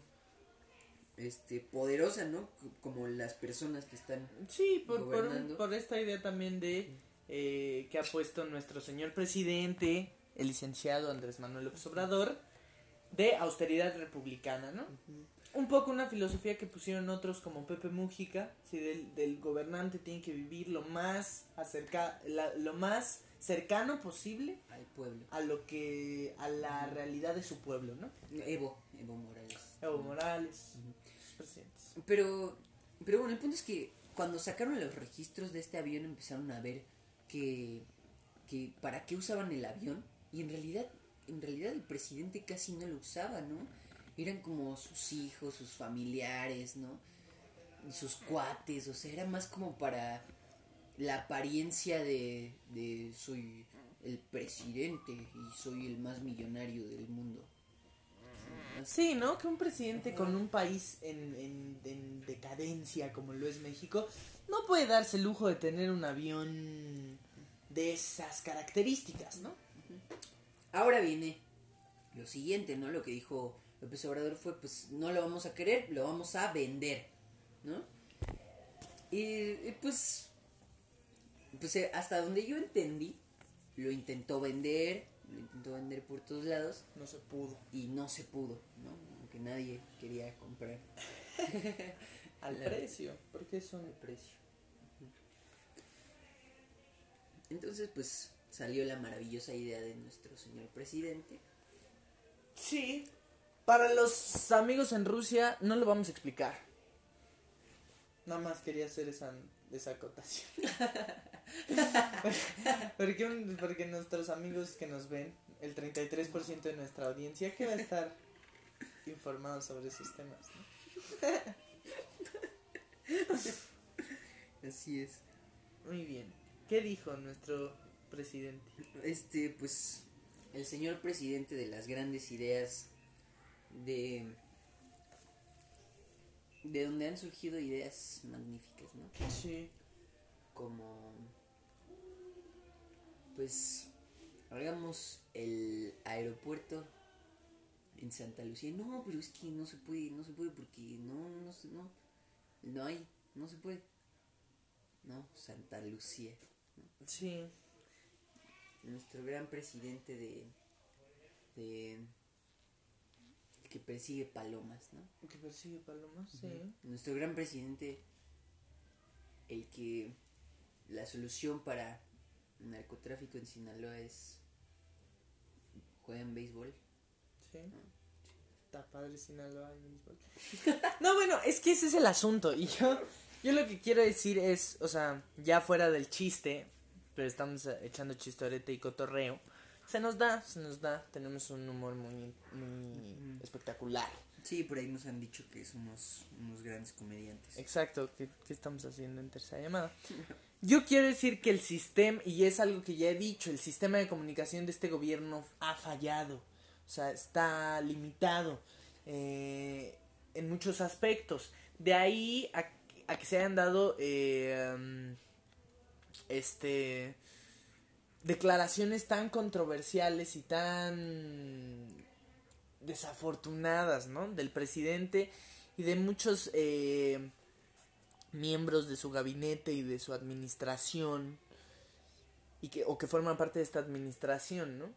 este, poderosa, ¿no? Como las personas que están sí, por, gobernando. Por, por esta idea también de eh, que ha puesto nuestro señor presidente, el licenciado Andrés Manuel López Obrador, de austeridad republicana, ¿no? Uh-huh. Un poco una filosofía que pusieron otros como Pepe Mujica, ¿sí? del, del gobernante tiene que vivir lo más acerca, la, lo más cercano posible al pueblo, a lo que a la realidad de su pueblo, ¿no? Evo, Evo Morales. Evo Morales. Uh-huh. Pero pero bueno, el punto es que cuando sacaron los registros de este avión empezaron a ver que que para qué usaban el avión y en realidad en realidad el presidente casi no lo usaba, ¿no? Eran como sus hijos, sus familiares, ¿no? Y sus cuates, o sea, era más como para la apariencia de, de soy el presidente y soy el más millonario del mundo. Sí, ¿no? Que un presidente Ajá. con un país en, en, en decadencia como lo es México no puede darse el lujo de tener un avión de esas características, ¿no? Ahora viene lo siguiente, ¿no? Lo que dijo López Obrador fue, pues, no lo vamos a querer, lo vamos a vender, ¿no? Y, y pues, pues, hasta donde yo entendí, lo intentó vender, lo intentó vender por todos lados. No se pudo. Y no se pudo, ¿no? Aunque nadie quería comprar. Al precio, porque son el precio. Entonces, pues, salió la maravillosa idea de nuestro señor presidente. Sí. Para los amigos en Rusia, no lo vamos a explicar. Nada más quería hacer esa, esa acotación. porque, porque nuestros amigos que nos ven, el treinta y tres por ciento de nuestra audiencia, que va a estar informado sobre esos temas, ¿no? Así es. Muy bien. ¿Qué dijo nuestro presidente? Este, pues, el señor presidente de las grandes ideas... De, de donde han surgido ideas magníficas, ¿no? Sí. Como, pues, hagamos el aeropuerto en Santa Lucía. No, pero es que no se puede, no se puede porque no, no, no, no hay, no se puede. No, Santa Lucía, ¿no? Sí. Nuestro gran presidente de... de que persigue palomas, ¿no? Que persigue palomas, sí. Uh-huh. Nuestro gran presidente, el que la solución para el narcotráfico en Sinaloa es juegan béisbol. Sí. ¿No? Está padre Sinaloa en béisbol. No, bueno, es que ese es el asunto. Y yo, yo lo que quiero decir es, o sea, ya fuera del chiste, pero estamos echando chistorete y cotorreo. Se nos da, se nos da, tenemos un humor muy, muy espectacular. Sí, por ahí nos han dicho que somos unos grandes comediantes. Exacto, que, que estamos haciendo en Tercera Llamada. Yo quiero decir que el sistema, y es algo que ya he dicho, el sistema de comunicación de este gobierno ha fallado. O sea, está limitado eh, en muchos aspectos. De ahí a, a que se hayan dado eh, este... declaraciones tan controversiales y tan desafortunadas, ¿no? Del presidente y de muchos eh, miembros de su gabinete y de su administración y que o que forman parte de esta administración, ¿no?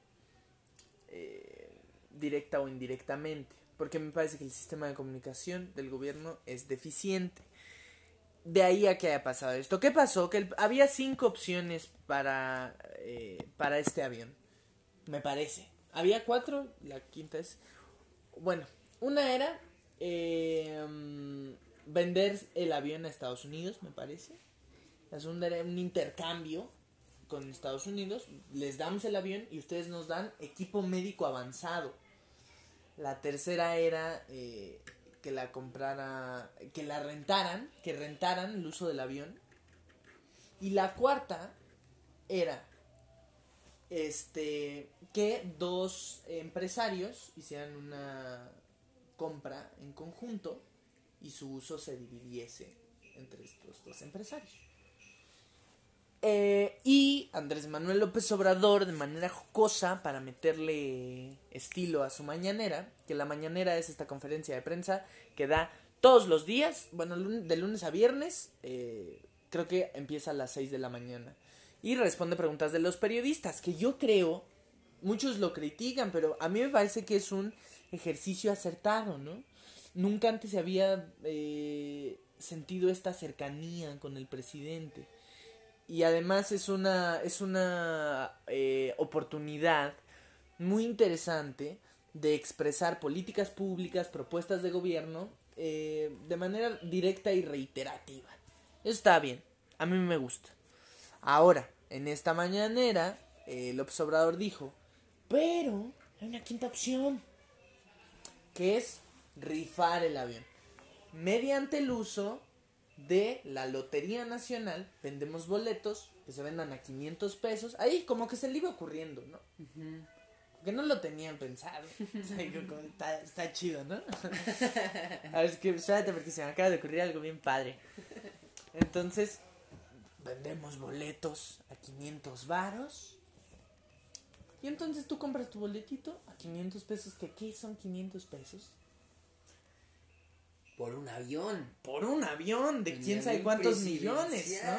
Eh, directa o indirectamente, porque me parece que el sistema de comunicación del gobierno es deficiente. De ahí a que haya pasado esto. ¿Qué pasó? Que el, había cinco opciones para, eh, para este avión. Me parece. Había cuatro. La quinta es... Bueno, una era... Eh, vender el avión a Estados Unidos, me parece. Es un, un intercambio con Estados Unidos. Les damos el avión y ustedes nos dan equipo médico avanzado. La tercera era eh, que la comprara, que la rentaran, que rentaran el uso del avión. Y la cuarta era este que dos empresarios hicieran una compra en conjunto y su uso se dividiese entre estos dos empresarios. Eh, y Andrés Manuel López Obrador, de manera jocosa, para meterle estilo a su mañanera, que la mañanera es esta conferencia de prensa que da todos los días, bueno, de lunes a viernes, eh, creo que empieza a las seis de la mañana, y responde preguntas de los periodistas, que yo creo, muchos lo critican, pero a mí me parece que es un ejercicio acertado, ¿no? Nunca antes se había eh, sentido esta cercanía con el presidente. Y además es una, es una eh, oportunidad muy interesante de expresar políticas públicas, propuestas de gobierno, eh, de manera directa y reiterativa. Eso está bien, a mí me gusta. Ahora, en esta mañanera, eh, López Obrador dijo, pero hay una quinta opción, que es rifar el avión. Mediante el uso de la Lotería Nacional, vendemos boletos que se vendan a quinientos pesos. Ahí como que se le iba ocurriendo, ¿no? Uh-huh. Porque no lo tenían pensado. O sea, como, está, está chido, ¿no? A ver, es que espérate, porque se me acaba de ocurrir algo bien padre. Entonces, vendemos boletos a quinientos varos. Y entonces tú compras tu boletito a quinientos pesos, que aquí son quinientos pesos. Por un avión. Por un avión de quién sabe cuántos millones, ¿no?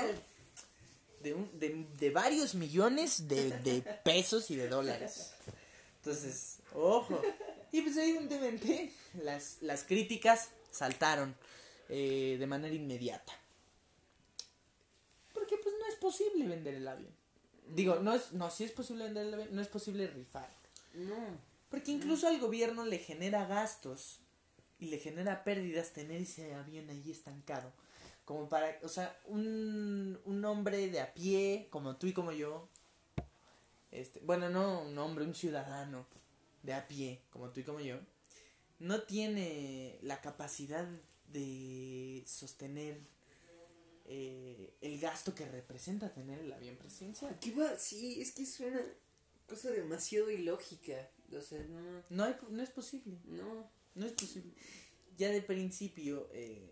De, un, de, de varios millones de, de pesos y de dólares. Entonces, ojo. Y pues evidentemente las, las críticas saltaron eh, de manera inmediata. Porque pues no es posible vender el avión. Digo, no es, no, sí es posible vender el avión, no es posible rifar. No. Porque incluso al gobierno le genera gastos y le genera pérdidas tener ese avión ahí estancado. Como para, o sea, un, un hombre de a pie, como tú y como yo, este, bueno, no un hombre, un ciudadano de a pie, como tú y como yo, no tiene la capacidad de sostener eh, el gasto que representa tener el avión presidencial. ¿Qué va? Sí, es que es una cosa demasiado ilógica. O sea, no... No, hay, no es posible. No. No es posible. Ya de principio eh,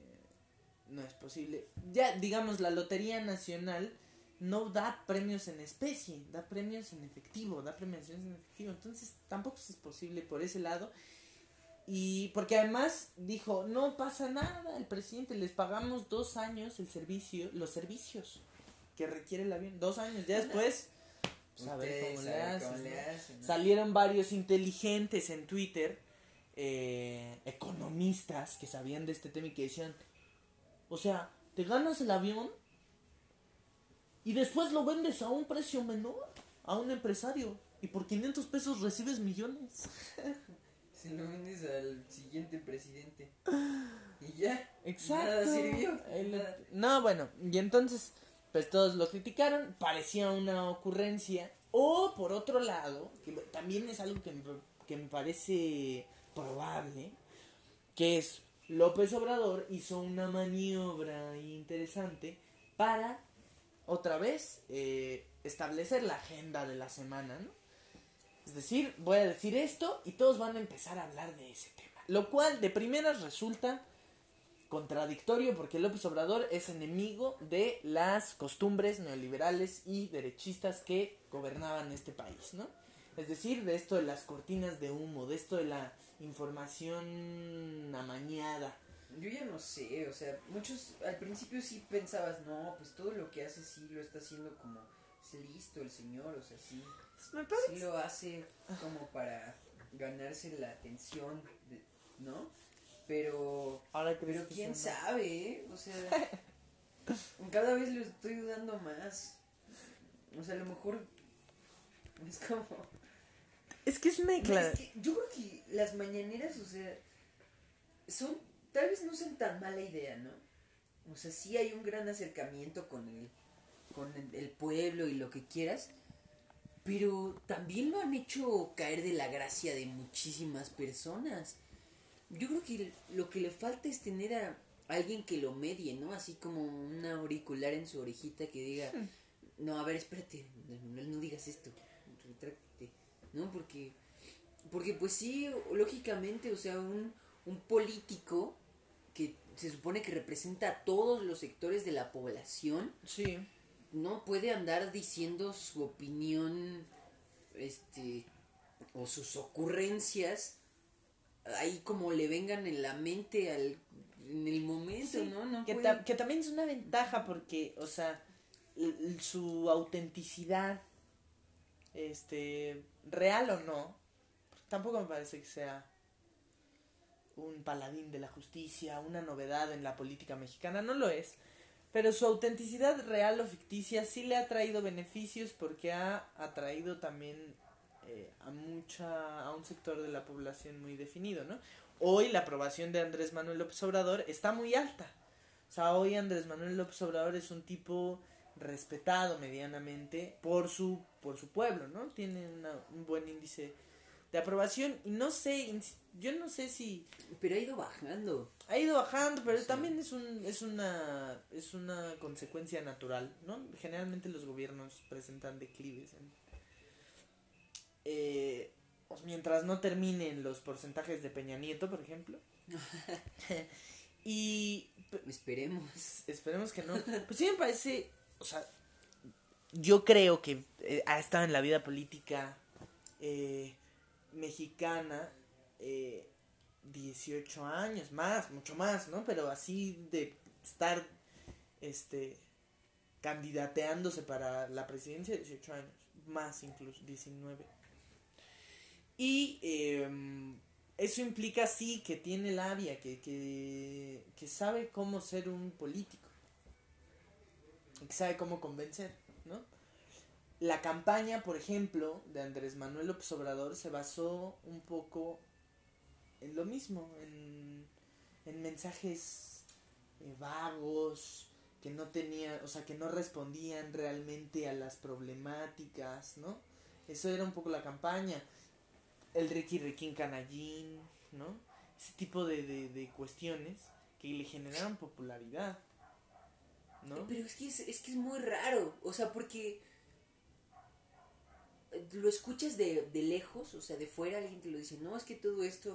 no es posible. Ya, digamos, la Lotería Nacional no da premios en especie, da premios en efectivo, da premiaciones en efectivo. Entonces tampoco es posible por ese lado. Y porque además dijo, no pasa nada, el presidente, les pagamos dos años el servicio, los servicios que requiere el avión. Dos años, ya después, pues, a ver cómo le hacen, ¿no? hacen, ¿no? Salieron varios inteligentes en Twitter. Eh, economistas que sabían de este tema y que decían, o sea, te ganas el avión y después lo vendes a un precio menor a un empresario y por quinientos pesos recibes millones. Si lo vendes al siguiente presidente y ya. Exacto. Nada sirvió. El, no, bueno, y entonces pues todos lo criticaron, parecía una ocurrencia. O por otro lado, que también es algo que me, que me parece probable, que es López Obrador hizo una maniobra interesante para otra vez eh, establecer la agenda de la semana, ¿no? Es decir, voy a decir esto y todos van a empezar a hablar de ese tema, lo cual de primeras resulta contradictorio porque López Obrador es enemigo de las costumbres neoliberales y derechistas que gobernaban este país, ¿no? Es decir, de esto de las cortinas de humo, de esto de la información amañada. Yo ya no sé, o sea, muchos al principio sí pensabas, no, pues todo lo que hace sí lo está haciendo como, es listo el señor, o sea, sí, sí lo hace como para ganarse la atención, de, ¿no? Pero, Ahora pero quién sabe, ¿eh? O sea, cada vez lo estoy dudando más, o sea, a lo mejor es como... Es que es mezcla. No, es que yo creo que las mañaneras, o sea, son tal vez no sean tan mala idea, ¿no? O sea, sí hay un gran acercamiento con el, con el, el pueblo y lo que quieras, pero también lo han hecho caer de la gracia de muchísimas personas. Yo creo que lo que le falta es tener a alguien que lo medie, ¿no? Así como un auricular en su orejita que diga, no, a ver, espérate, no, no digas esto, retráctate, ¿no? Porque, porque pues sí, lógicamente, o sea, un, un político que se supone que representa a todos los sectores de la población, sí, no puede andar diciendo su opinión, este, o sus ocurrencias ahí como le vengan en la mente al, en el momento, sí, ¿no? no que, puede... ta- que también es una ventaja porque, o sea, l- su autenticidad, este, real o no, tampoco me parece que sea un paladín de la justicia, una novedad en la política mexicana, no lo es, pero su autenticidad real o ficticia sí le ha traído beneficios porque ha atraído también eh, a mucha a un sector de la población muy definido, ¿no? Hoy la aprobación de Andrés Manuel López Obrador está muy alta. O sea, hoy Andrés Manuel López Obrador es un tipo respetado medianamente por su por su pueblo, ¿no? Tiene una, un buen índice de aprobación y no sé, yo no sé si... Pero ha ido bajando. Ha ido bajando, pero sí, también es un es una es una consecuencia natural, ¿no? Generalmente los gobiernos presentan declives en, eh, pues mientras no terminen los porcentajes de Peña Nieto, por ejemplo. Y... Esperemos. Esperemos que no. Pues sí me parece, o sea, yo creo que eh, ha estado en la vida política... Eh, mexicana, eh, dieciocho años, más, mucho más, ¿no? Pero así de estar, este, candidateándose para la presidencia, dieciocho años, más incluso, diecinueve. Y eh, eso implica, sí, que tiene labia, que, que, que sabe cómo ser un político, que sabe cómo convencer, ¿no? La campaña, por ejemplo, de Andrés Manuel López Obrador se basó un poco en lo mismo, en, en mensajes eh, vagos, que no tenían, o sea, que no respondían realmente a las problemáticas, ¿no? Eso era un poco la campaña. El Riqui Riquín Canallín, ¿no? Ese tipo de, de, de cuestiones que le generaron popularidad, ¿no? Pero es que es, es que es muy raro, o sea, porque... lo escuchas de, de lejos, o sea, de fuera alguien te lo dice, no, es que todo esto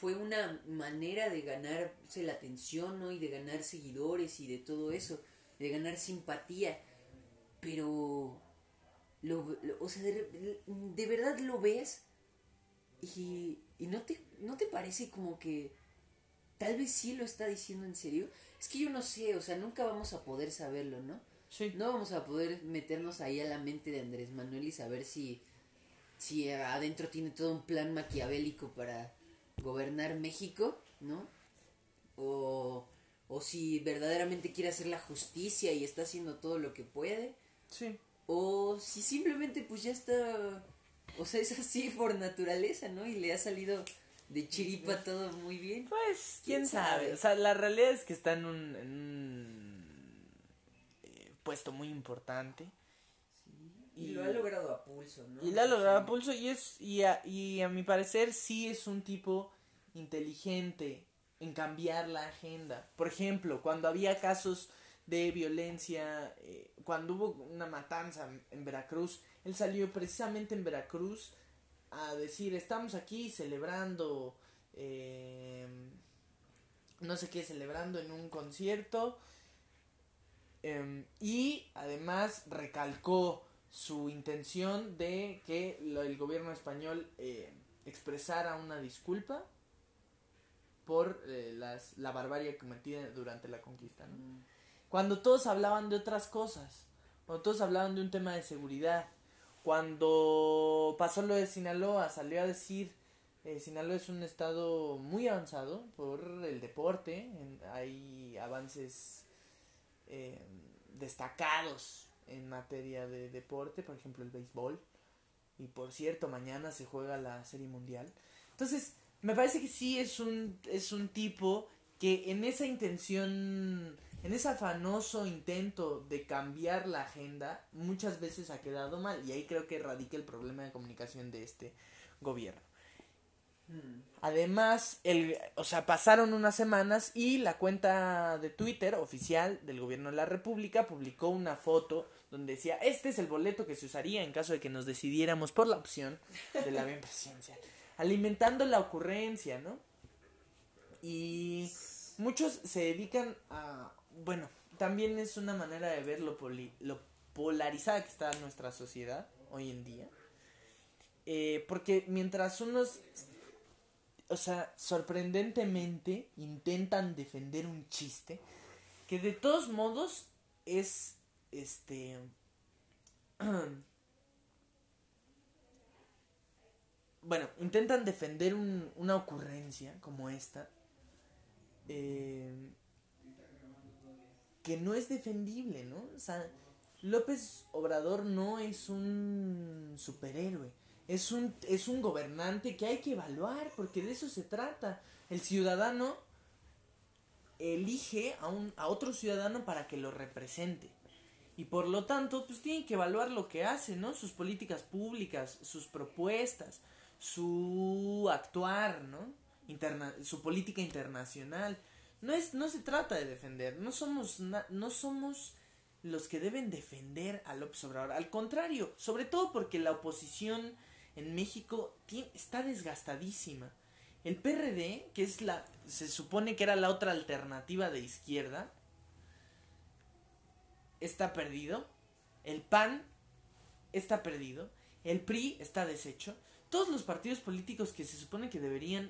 fue una manera de ganarse la atención, ¿no? Y de ganar seguidores y de todo eso, de ganar simpatía, pero, lo, lo, o sea, de, de verdad lo ves y, y no te, no te parece como que tal vez sí lo está diciendo en serio, es que yo no sé, o sea, nunca vamos a poder saberlo, ¿no? Sí. No vamos a poder meternos ahí a la mente de Andrés Manuel y saber si, si adentro tiene todo un plan maquiavélico para gobernar México, ¿no? O, o si verdaderamente quiere hacer la justicia y está haciendo todo lo que puede. Sí. O si simplemente pues ya está, o sea, es así por naturaleza, ¿no? Y le ha salido de chiripa todo muy bien. Pues, ¿quién, ¿quién sabe? sabe? O sea, la realidad es que está en un... En un... puesto muy importante, sí, y, y lo ha logrado a pulso, ¿no? Y lo ha logrado sí. a pulso y es y a, y a mi parecer sí es un tipo inteligente en cambiar la agenda. Por ejemplo, cuando había casos de violencia, eh, cuando hubo una matanza en Veracruz, él salió precisamente en Veracruz a decir, estamos aquí celebrando eh, no sé qué, celebrando en un concierto. Um, y además recalcó su intención de que lo, el gobierno español eh, expresara una disculpa por eh, las, la barbarie cometida durante la conquista, ¿no? Mm. Cuando todos hablaban de otras cosas, cuando todos hablaban de un tema de seguridad, cuando pasó lo de Sinaloa, salió a decir eh, Sinaloa es un estado muy avanzado por el deporte, en, hay avances Eh, destacados en materia de deporte, por ejemplo el béisbol, y por cierto mañana se juega la Serie Mundial. Entonces me parece que sí es un es un tipo que en esa intención, en ese afanoso intento de cambiar la agenda, muchas veces ha quedado mal, y ahí creo que radica el problema de comunicación de este gobierno. Además, el, o sea, pasaron unas semanas y la cuenta de Twitter oficial del gobierno de la República publicó una foto donde decía: este es el boleto que se usaría en caso de que nos decidiéramos por la opción de la bien presidencial, alimentando la ocurrencia, ¿no? Y muchos se dedican a, bueno, también es una manera de ver lo, poli, lo polarizada que está nuestra sociedad hoy en día, eh, porque mientras unos, o sea, sorprendentemente intentan defender un chiste que de todos modos es, este, bueno, intentan defender un, una ocurrencia como esta, eh, que no es defendible, ¿no? O sea, López Obrador no es un superhéroe. Es un, es un gobernante que hay que evaluar, porque de eso se trata. El ciudadano elige a, un, a otro ciudadano para que lo represente. Y por lo tanto, pues tiene que evaluar lo que hace, ¿no? Sus políticas públicas, sus propuestas, su actuar, ¿no? Interna- su política internacional. No es, no se trata de defender, no somos, na- no somos los que deben defender a López Obrador. Al contrario, sobre todo porque la oposición en México tiene, está desgastadísima. El P R D, que es la, se supone que era la otra alternativa de izquierda, está perdido. El P A N está perdido. El P R I está deshecho. Todos los partidos políticos que se supone que deberían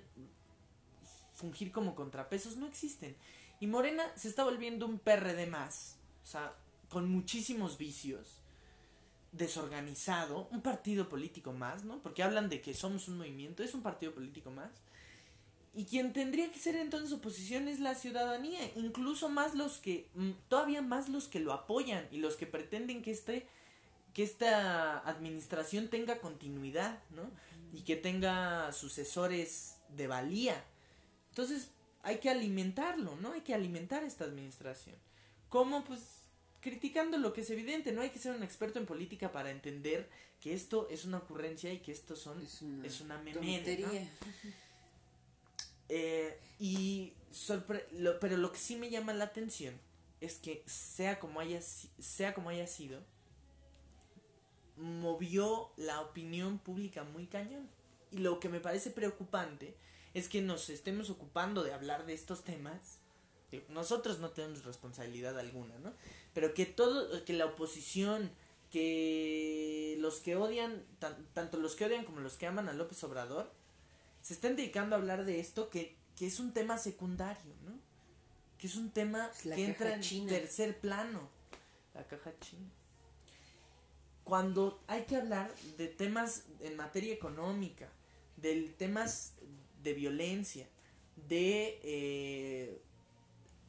fungir como contrapesos no existen. Y Morena se está volviendo un P R D más. O sea, con muchísimos vicios, desorganizado, un partido político más, ¿no? Porque hablan de que somos un movimiento, es un partido político más. Y quien tendría que ser entonces oposición es la ciudadanía, incluso más los que, todavía más los que lo apoyan y los que pretenden que este, que esta administración tenga continuidad, ¿no? Y que tenga sucesores de valía. Entonces hay que alimentarlo, ¿no? Hay que alimentar esta administración. ¿Cómo? Pues criticando lo que es evidente. No hay que ser un experto en política para entender que esto es una ocurrencia y que esto son, es una, es una memera, ¿no? eh, y sorpre- lo, pero lo que sí me llama la atención es que sea como haya, sea como haya sido, movió la opinión pública muy cañón. Y lo que me parece preocupante es que nos estemos ocupando de hablar de estos temas. Nosotros no tenemos responsabilidad alguna, ¿no? Pero que todo, que la oposición, que los que odian, tan, tanto los que odian como los que aman a López Obrador, se estén dedicando a hablar de esto, que, que es un tema secundario, ¿no? Que es un tema que entra en tercer plano. La caja china. Cuando hay que hablar de temas en materia económica, de temas de violencia, de... Eh,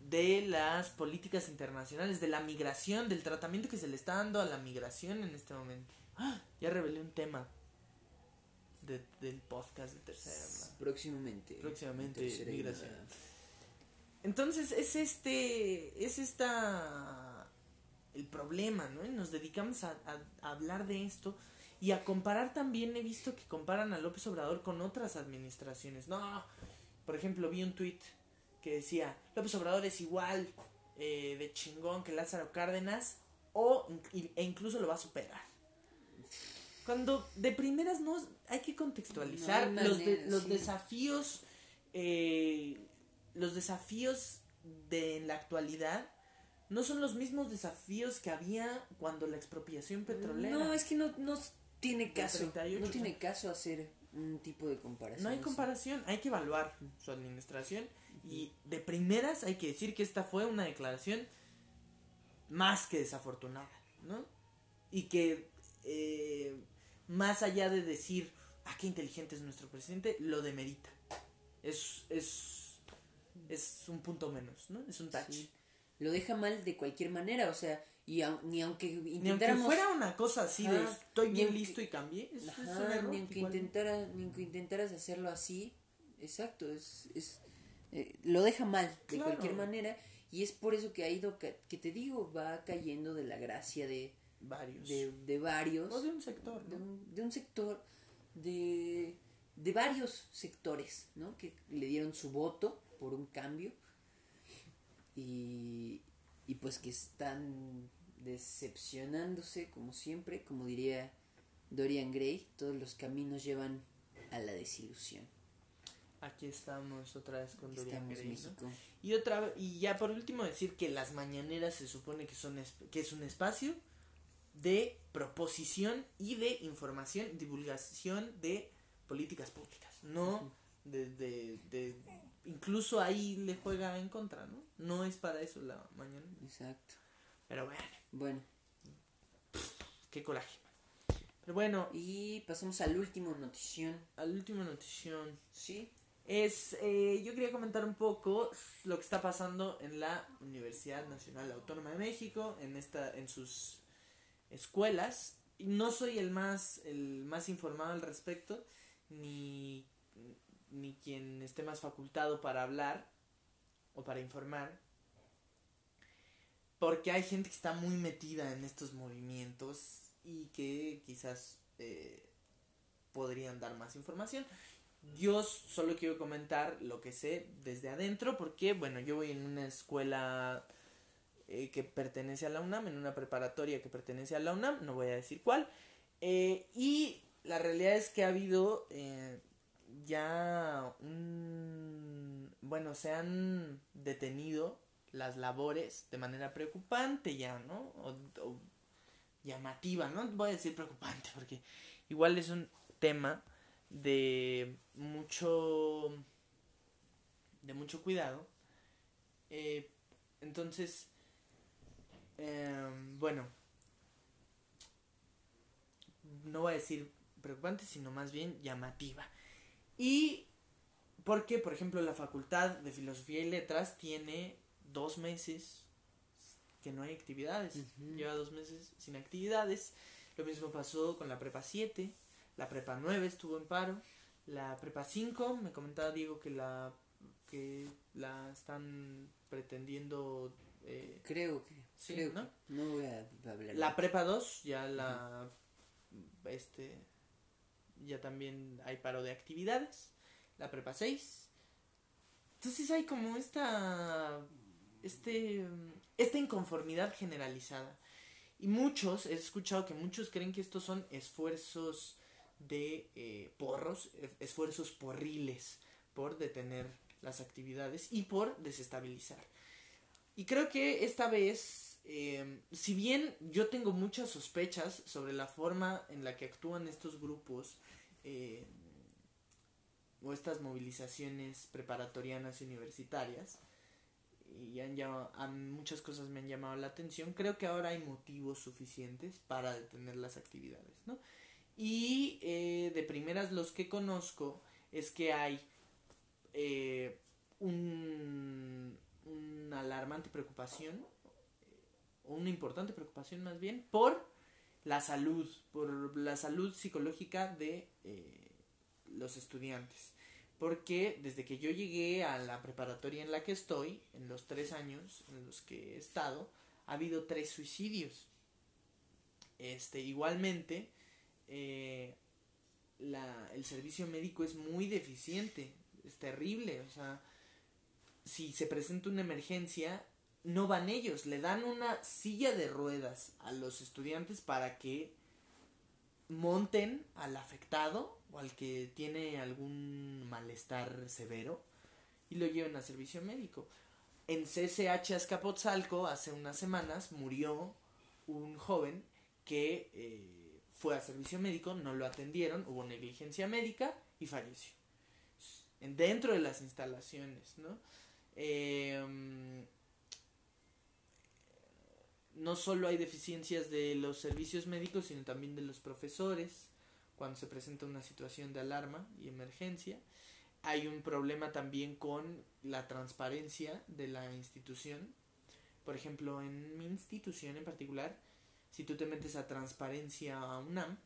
de las políticas internacionales, de la migración, del tratamiento que se le está dando a la migración en este momento. ¡Ah! Ya revelé un tema de, del podcast de Tercera Llamada. Próximamente. Próximamente, migración. Entonces, es este, es esta, el problema, ¿no? Y nos dedicamos a, a, a hablar de esto y a comparar también. He visto que comparan a López Obrador con otras administraciones. No, por ejemplo, vi un tuit que decía: López Obrador es igual eh, de chingón que Lázaro Cárdenas o e incluso lo va a superar. Cuando de primeras no, hay que contextualizar no, no, los, de, los sí. desafíos, eh, los desafíos de en la actualidad no son los mismos desafíos que había cuando la expropiación petrolera. No, es que no, no tiene caso, treinta y ocho, no tiene caso hacer un tipo de comparación. No hay comparación, hay que evaluar su administración. Y de primeras hay que decir que esta fue una declaración más que desafortunada, ¿no? Y que eh, más allá de decir, ah, qué inteligente es nuestro presidente, lo demerita. Es, es, es un punto menos, ¿no? Es un touch. Sí. Lo deja mal de cualquier manera, o sea, y a, ni aunque intentáramos... Ni aunque fuera una cosa así de, ajá, estoy bien aunque, listo y cambié. Es, ajá, es un error, ni aunque intentara, ni aunque intentaras hacerlo así, exacto, es... es eh, lo deja mal de claro. cualquier manera, y es por eso que ha ido, que, que te digo, va cayendo de la gracia de varios, de, de varios, no de un sector, ¿no? de, un, de un sector, de, de varios sectores, ¿no? Que le dieron su voto por un cambio, y, y pues que están decepcionándose, como siempre, como diría Dorian Gray, todos los caminos llevan a la desilusión. Aquí estamos otra vez con Aquí Dorian Gray, México. ¿No? Y otra y ya por último decir que las mañaneras se supone que son que es un espacio de proposición y de información, divulgación de políticas públicas, no de, de, de incluso ahí le juega en contra, ¿no? No es para eso la mañana. Exacto. Pero bueno. Bueno. Pff, qué coraje. Pero bueno. Y pasamos al último notición. Al último notición. Sí. Es, eh, yo quería comentar un poco lo que está pasando en la Universidad Nacional Autónoma de México, en esta, en sus escuelas. Y no soy el más, el más informado al respecto, ni, ni quien esté más facultado para hablar o para informar. Porque hay gente que está muy metida en estos movimientos y que quizás eh, podrían dar más información. Yo solo quiero comentar lo que sé desde adentro, porque bueno, yo voy en una escuela eh, que pertenece a la UNAM, en una preparatoria que pertenece a la UNAM, no voy a decir cuál, eh, y la realidad es que ha habido eh, ya un... bueno, se han detenido las labores de manera preocupante ya, ¿no? O, o, llamativa, no voy a decir preocupante porque igual es un tema de mucho de mucho cuidado, eh, entonces eh, bueno, no voy a decir preocupante sino más bien llamativa. Y porque por ejemplo la Facultad de Filosofía y Letras tiene dos meses que no hay actividades, uh-huh. lleva dos meses sin actividades, lo mismo pasó con la prepa siete, la prepa nueve estuvo en paro, la prepa cinco, me comentaba Diego que la que la están pretendiendo eh, creo que, sí, creo ¿no? Que no voy a hablar. La prepa dos ya la uh-huh. este ya también hay paro de actividades, la prepa seis, entonces hay como esta este esta inconformidad generalizada. Y muchos, he escuchado que muchos creen que estos son esfuerzos de eh, porros, esfuerzos porriles por detener las actividades y por desestabilizar. Y creo que esta vez, eh, si bien yo tengo muchas sospechas sobre la forma en la que actúan estos grupos eh, o estas movilizaciones preparatorianas y universitarias, y han llamado, han, muchas cosas me han llamado la atención, creo que ahora hay motivos suficientes para detener las actividades, ¿no? Y eh, de primeras los que conozco es que hay eh, un, una alarmante preocupación, o una importante preocupación más bien, por la salud, por la salud psicológica de eh, los estudiantes. Porque desde que yo llegué a la preparatoria en la que estoy, en los tres años en los que he estado, ha habido tres suicidios. Este, igualmente, eh, la, el servicio médico es muy deficiente, es terrible. O sea, si se presenta una emergencia, no van ellos, le dan una silla de ruedas a los estudiantes para que monten al afectado o al que tiene algún malestar severo y lo llevan a servicio médico. En C C H Azcapotzalco hace unas semanas murió un joven que eh, fue a servicio médico, no lo atendieron, hubo negligencia médica y falleció dentro de las instalaciones, ¿no? Eh, no solo hay deficiencias de los servicios médicos, sino también de los profesores, cuando se presenta una situación de alarma y emergencia. Hay un problema también con la transparencia de la institución. Por ejemplo, en mi institución en particular, si tú te metes a transparencia a UNAM,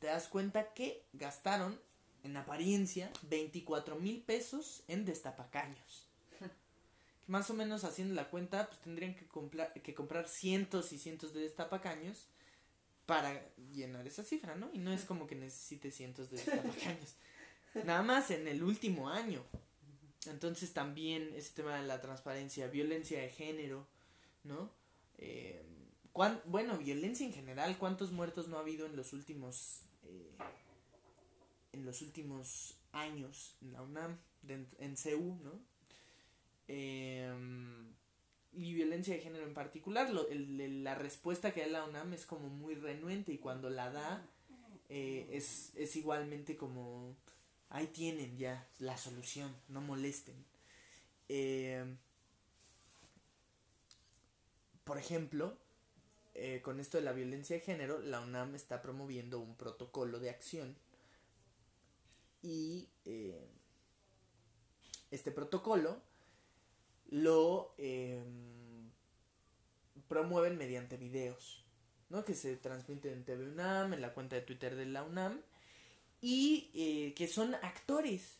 te das cuenta que gastaron en apariencia, veinticuatro mil pesos en destapacaños. Que más o menos haciendo la cuenta, pues tendrían que, compla- que comprar cientos y cientos de destapacaños para llenar esa cifra, ¿no? Y no es como que necesite cientos de destapacaños. Nada más en el último año. Entonces también ese tema de la transparencia, violencia de género, ¿no? Eh, cuán, bueno, violencia en general, ¿cuántos muertos no ha habido en los últimos eh, en los últimos años en la UNAM, de, en C U, ¿no? Eh, y violencia de género en particular, lo, el, el, la respuesta que da la UNAM es como muy renuente, y cuando la da eh, es, es igualmente como... Ahí tienen ya la solución, no molesten. Eh, por ejemplo, eh, con esto de la violencia de género, la UNAM está promoviendo un protocolo de acción. Y eh, este protocolo lo eh, promueven mediante videos, ¿no? Que se transmiten en T V UNAM, en la cuenta de Twitter de la UNAM. Y eh, que son actores.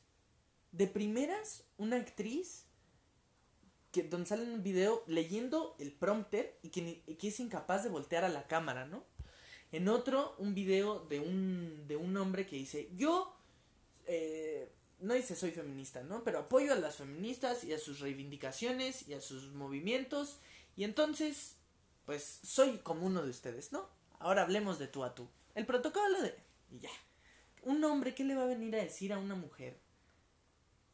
De primeras, una actriz que, donde sale en un video leyendo el prompter y que, que es incapaz de voltear a la cámara, ¿no? En otro, un video de un, de un hombre que dice, yo, eh, no dice soy feminista, ¿no? Pero apoyo a las feministas y a sus reivindicaciones y a sus movimientos. Y entonces, pues, soy como uno de ustedes, ¿no? Ahora hablemos de tú a tú. El protocolo de... Y ya. Un hombre, ¿qué le va a venir a decir a una mujer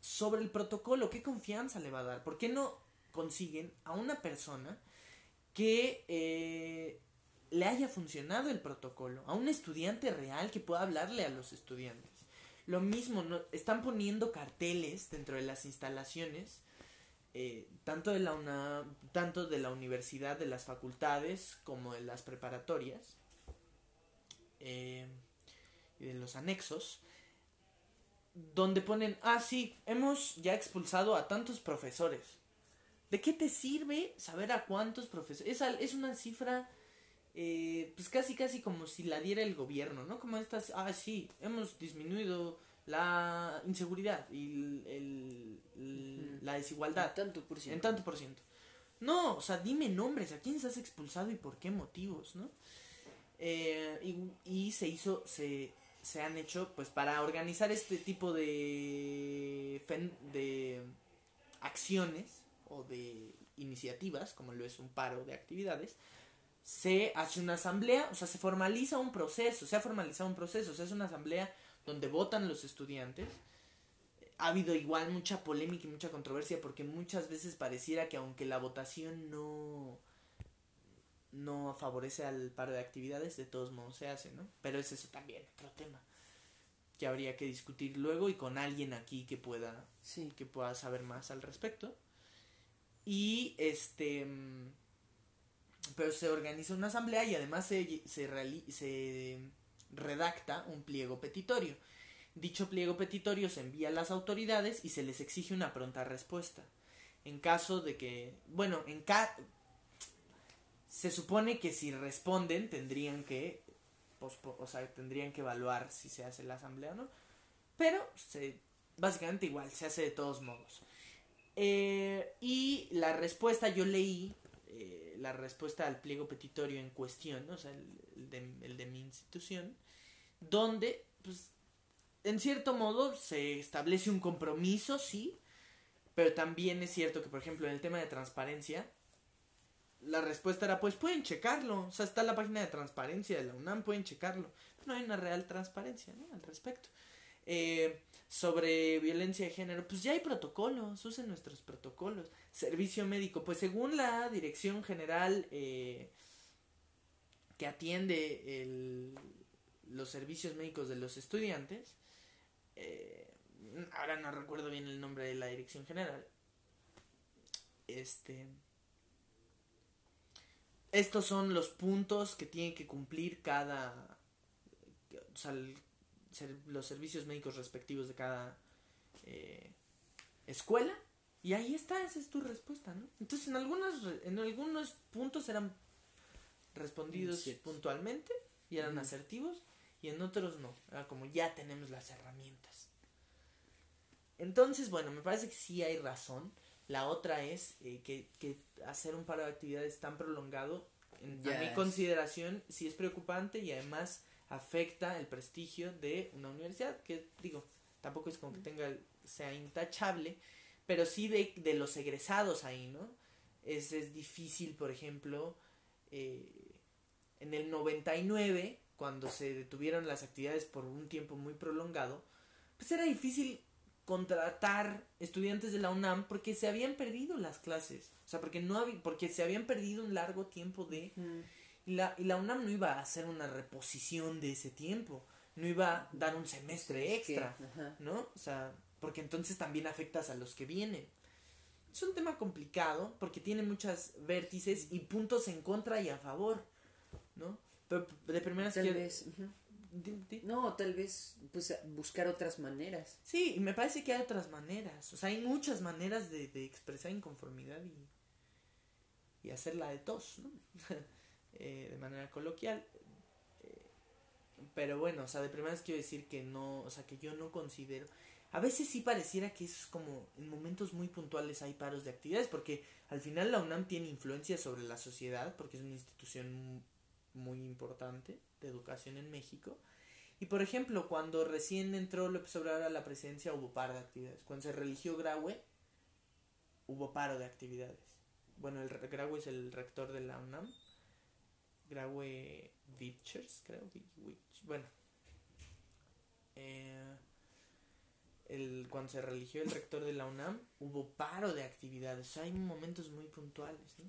sobre el protocolo? ¿Qué confianza le va a dar? ¿Por qué no consiguen a una persona que eh, le haya funcionado el protocolo? A un estudiante real que pueda hablarle a los estudiantes. Lo mismo, no, están poniendo carteles dentro de las instalaciones, eh, tanto de la una, tanto de la universidad, de las facultades, como de las preparatorias. Eh... de los anexos, donde ponen, ah, sí, hemos ya expulsado a tantos profesores. ¿De qué te sirve saber a cuántos profesores? Es, es una cifra, eh, pues casi casi como si la diera el gobierno, ¿no? Como estas, ah, sí, hemos disminuido la inseguridad y el, el, el, la desigualdad. En tanto por ciento. En tanto por ciento. No, o sea, dime nombres, a quién se has expulsado y por qué motivos, ¿no? Eh, y, y se hizo, se... se han hecho, pues, para organizar este tipo de, de acciones o de iniciativas, como lo es un paro de actividades, se hace una asamblea, o sea, se formaliza un proceso, se ha formalizado un proceso, se hace una asamblea donde votan los estudiantes. Ha habido igual mucha polémica y mucha controversia porque muchas veces pareciera que aunque la votación no... no favorece al paro de actividades, de todos modos se hace, ¿no? Pero es eso también, otro tema que habría que discutir luego y con alguien aquí que pueda, sí, que pueda saber más al respecto. Y este, pero se organiza una asamblea y además se, se, reali- se redacta un pliego petitorio. Dicho pliego petitorio se envía a las autoridades y se les exige una pronta respuesta. En caso de que, bueno, en ca... se supone que si responden tendrían que, pospo, o sea, tendrían que evaluar si se hace la asamblea o no. Pero se, básicamente igual, se hace de todos modos. Eh, y la respuesta, yo leí eh, la respuesta al pliego petitorio en cuestión, ¿no? O sea, el, el, de, el de mi institución, donde, pues, en cierto modo se establece un compromiso, sí, pero también es cierto que, por ejemplo, en el tema de transparencia, la respuesta era, pues pueden checarlo, o sea, está la página de transparencia de la UNAM, pueden checarlo. No hay una real transparencia, ¿no? Al respecto. Eh, sobre violencia de género, pues ya hay protocolos, usen nuestros protocolos. Servicio médico, pues según la Dirección General eh, que atiende el, los servicios médicos de los estudiantes, eh, ahora no recuerdo bien el nombre de la Dirección General, este... estos son los puntos que tienen que cumplir cada, o sea, el, los servicios médicos respectivos de cada eh, escuela. Y ahí está, esa es tu respuesta, ¿no? Entonces, en algunos, en algunos puntos eran respondidos sí, sí. puntualmente y eran mm. asertivos. y en otros no, era como ya tenemos las herramientas. Entonces, bueno, me parece que sí hay razón. La otra es eh, que, que hacer un paro de actividades tan prolongado, en, yes. a mi consideración, sí es preocupante y además afecta el prestigio de una universidad, que digo, tampoco es como que tenga, sea intachable, pero sí de, de los egresados ahí, ¿no? Es, es difícil, por ejemplo, eh, en el noventa y nueve, cuando se detuvieron las actividades por un tiempo muy prolongado, pues era difícil contratar estudiantes de la UNAM porque se habían perdido las clases, o sea, porque no había, porque se habían perdido un largo tiempo de mm. y la y la UNAM no iba a hacer una reposición de ese tiempo, no iba a dar un semestre extra, sí, ¿no? O sea, porque entonces también afectas a los que vienen. Es un tema complicado porque tiene muchas vértices y puntos en contra y a favor, ¿no? Pero de primeras tal que... vez uh-huh. No, tal vez, pues, buscar otras maneras. Sí, y me parece que hay otras maneras. O sea, hay muchas maneras de, de expresar inconformidad y, y hacerla de tos, ¿no? eh, de manera coloquial. Eh, pero bueno, o sea, de primeras quiero decir que no, o sea, que yo no considero... A veces sí pareciera que es como en momentos muy puntuales hay paros de actividades, porque al final la UNAM tiene influencia sobre la sociedad, porque es una institución muy importante de educación en México. Y por ejemplo, cuando recién entró López Obrador a la presidencia hubo paro de actividades. Cuando se religió Graue hubo paro de actividades. Bueno, el Graue es el rector de la UNAM, Graue Vipchers, creo, bueno, eh, el, cuando se religió el rector de la UNAM hubo paro de actividades. O sea, hay momentos muy puntuales, ¿no?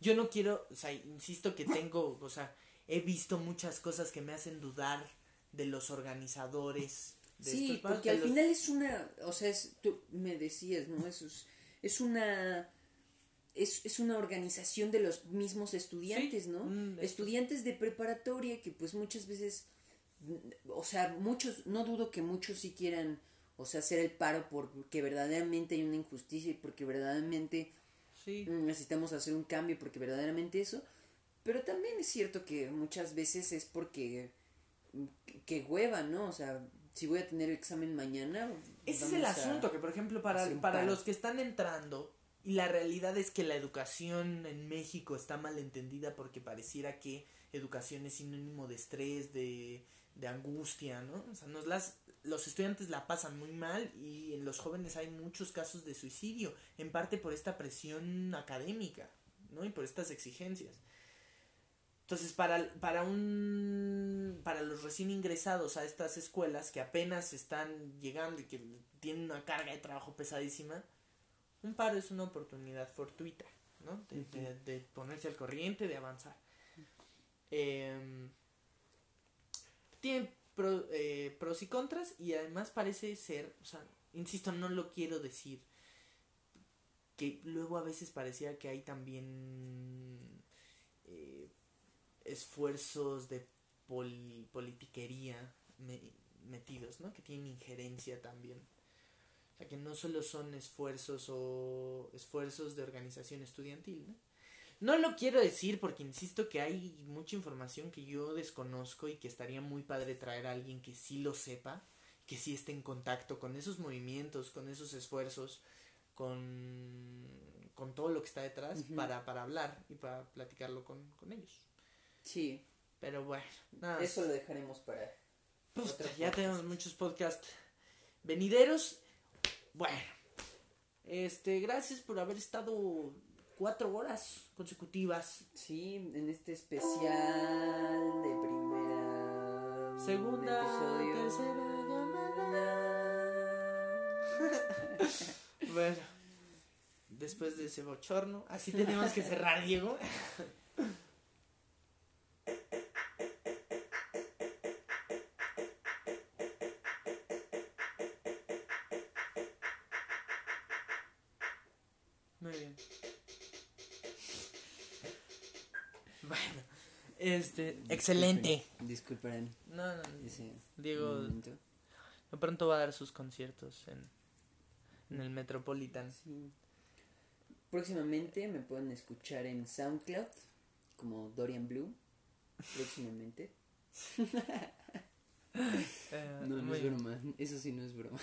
Yo no quiero, o sea, insisto que tengo, o sea, he visto muchas cosas que me hacen dudar de los organizadores. De sí, estos porque al los... final es una, o sea, es, tú me decías, ¿no? Es, es una, es, es una organización de los mismos estudiantes, sí, ¿no? Mm, estudiantes de preparatoria que pues muchas veces, o sea, muchos, no dudo que muchos sí quieran, o sea, hacer el paro porque verdaderamente hay una injusticia y porque verdaderamente... Sí. Necesitamos hacer un cambio porque verdaderamente eso, pero también es cierto que muchas veces es porque que hueva, ¿no? O sea, si voy a tener el examen mañana. Ese es el asunto, que por ejemplo para, para los que están entrando, y la realidad es que la educación en México está mal entendida porque pareciera que educación es sinónimo de estrés, de, de angustia, ¿no? O sea, nos las... Los estudiantes la pasan muy mal y en los jóvenes hay muchos casos de suicidio, en parte por esta presión académica, ¿no? Y por estas exigencias. Entonces, para, para, un, para los recién ingresados a estas escuelas que apenas están llegando y que tienen una carga de trabajo pesadísima, un paro es una oportunidad fortuita, ¿no? De, uh-huh. de, de ponerse al corriente, de avanzar. Eh, tiene... Pro, eh, pros y contras, y además parece ser, o sea, insisto, no lo quiero decir, que luego a veces parecía que hay también eh, esfuerzos de poli, politiquería me, metidos, ¿no? Que tienen injerencia también, o sea, que no solo son esfuerzos o esfuerzos de organización estudiantil, ¿no? No lo quiero decir porque insisto que hay mucha información que yo desconozco y que estaría muy padre traer a alguien que sí lo sepa, que sí esté en contacto con esos movimientos, con esos esfuerzos, con, con todo lo que está detrás, uh-huh. para, para hablar y para platicarlo con, con ellos. Sí. Pero bueno, nada más. Eso lo dejaremos para... Pues ya tenemos muchos podcasts venideros. Bueno, este, gracias por haber estado... Cuatro horas consecutivas. Sí, en este especial de primera... Segunda, episodio. Tercera llamada. Bueno, después de ese bochorno, así tenemos que cerrar, Diego. Muy bien. Bueno, este, disculpen, excelente. Disculpen. No, no, no. Diego, de pronto va a dar sus conciertos en, en el Metropolitan. Sí. Próximamente me pueden escuchar en SoundCloud como Dorian Blue. Próximamente. Uh, no, no es bien. broma. Eso sí no es broma.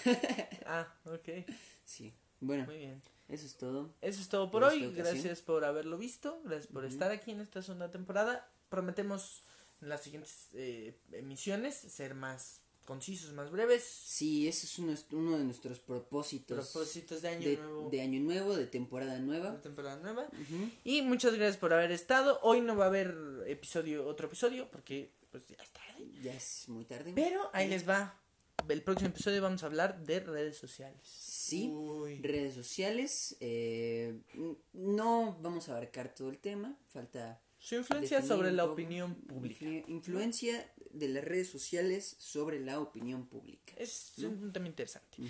Ah, ok. Sí. Bueno, muy bien. Eso es todo. Eso es todo por, por hoy. Gracias por haberlo visto. Gracias por uh-huh. estar aquí en esta segunda temporada. Prometemos en las siguientes eh, emisiones ser más concisos, más breves. Sí, ese es uno, uno de nuestros propósitos. Propósitos de año de, nuevo. De año nuevo, de temporada nueva. De temporada nueva. Uh-huh. Y muchas gracias por haber estado. Hoy no va a haber episodio, otro episodio, porque pues ya es tarde. Ya es muy tarde. Pero ahí sí les va. El próximo episodio vamos a hablar de redes sociales. Sí, Uy. redes sociales. Eh, no vamos a abarcar todo el tema. Falta... Su influencia sobre la opinión pública. Influencia de las redes sociales sobre la opinión pública. Es ¿no? un tema interesante. Uh-huh.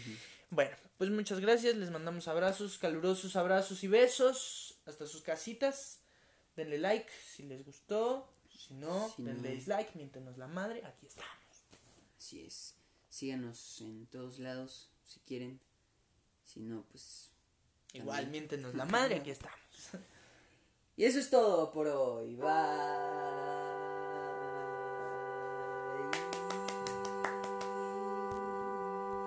Bueno, pues muchas gracias. Les mandamos abrazos, calurosos abrazos y besos hasta sus casitas. Denle like si les gustó. Si no, si denle no. dislike. Miéntenos la madre. Aquí estamos. Así es. Síganos en todos lados si quieren. Si no, pues... También. Igual, miéntenos la madre. Aquí estamos. Y eso es todo por hoy. Bye.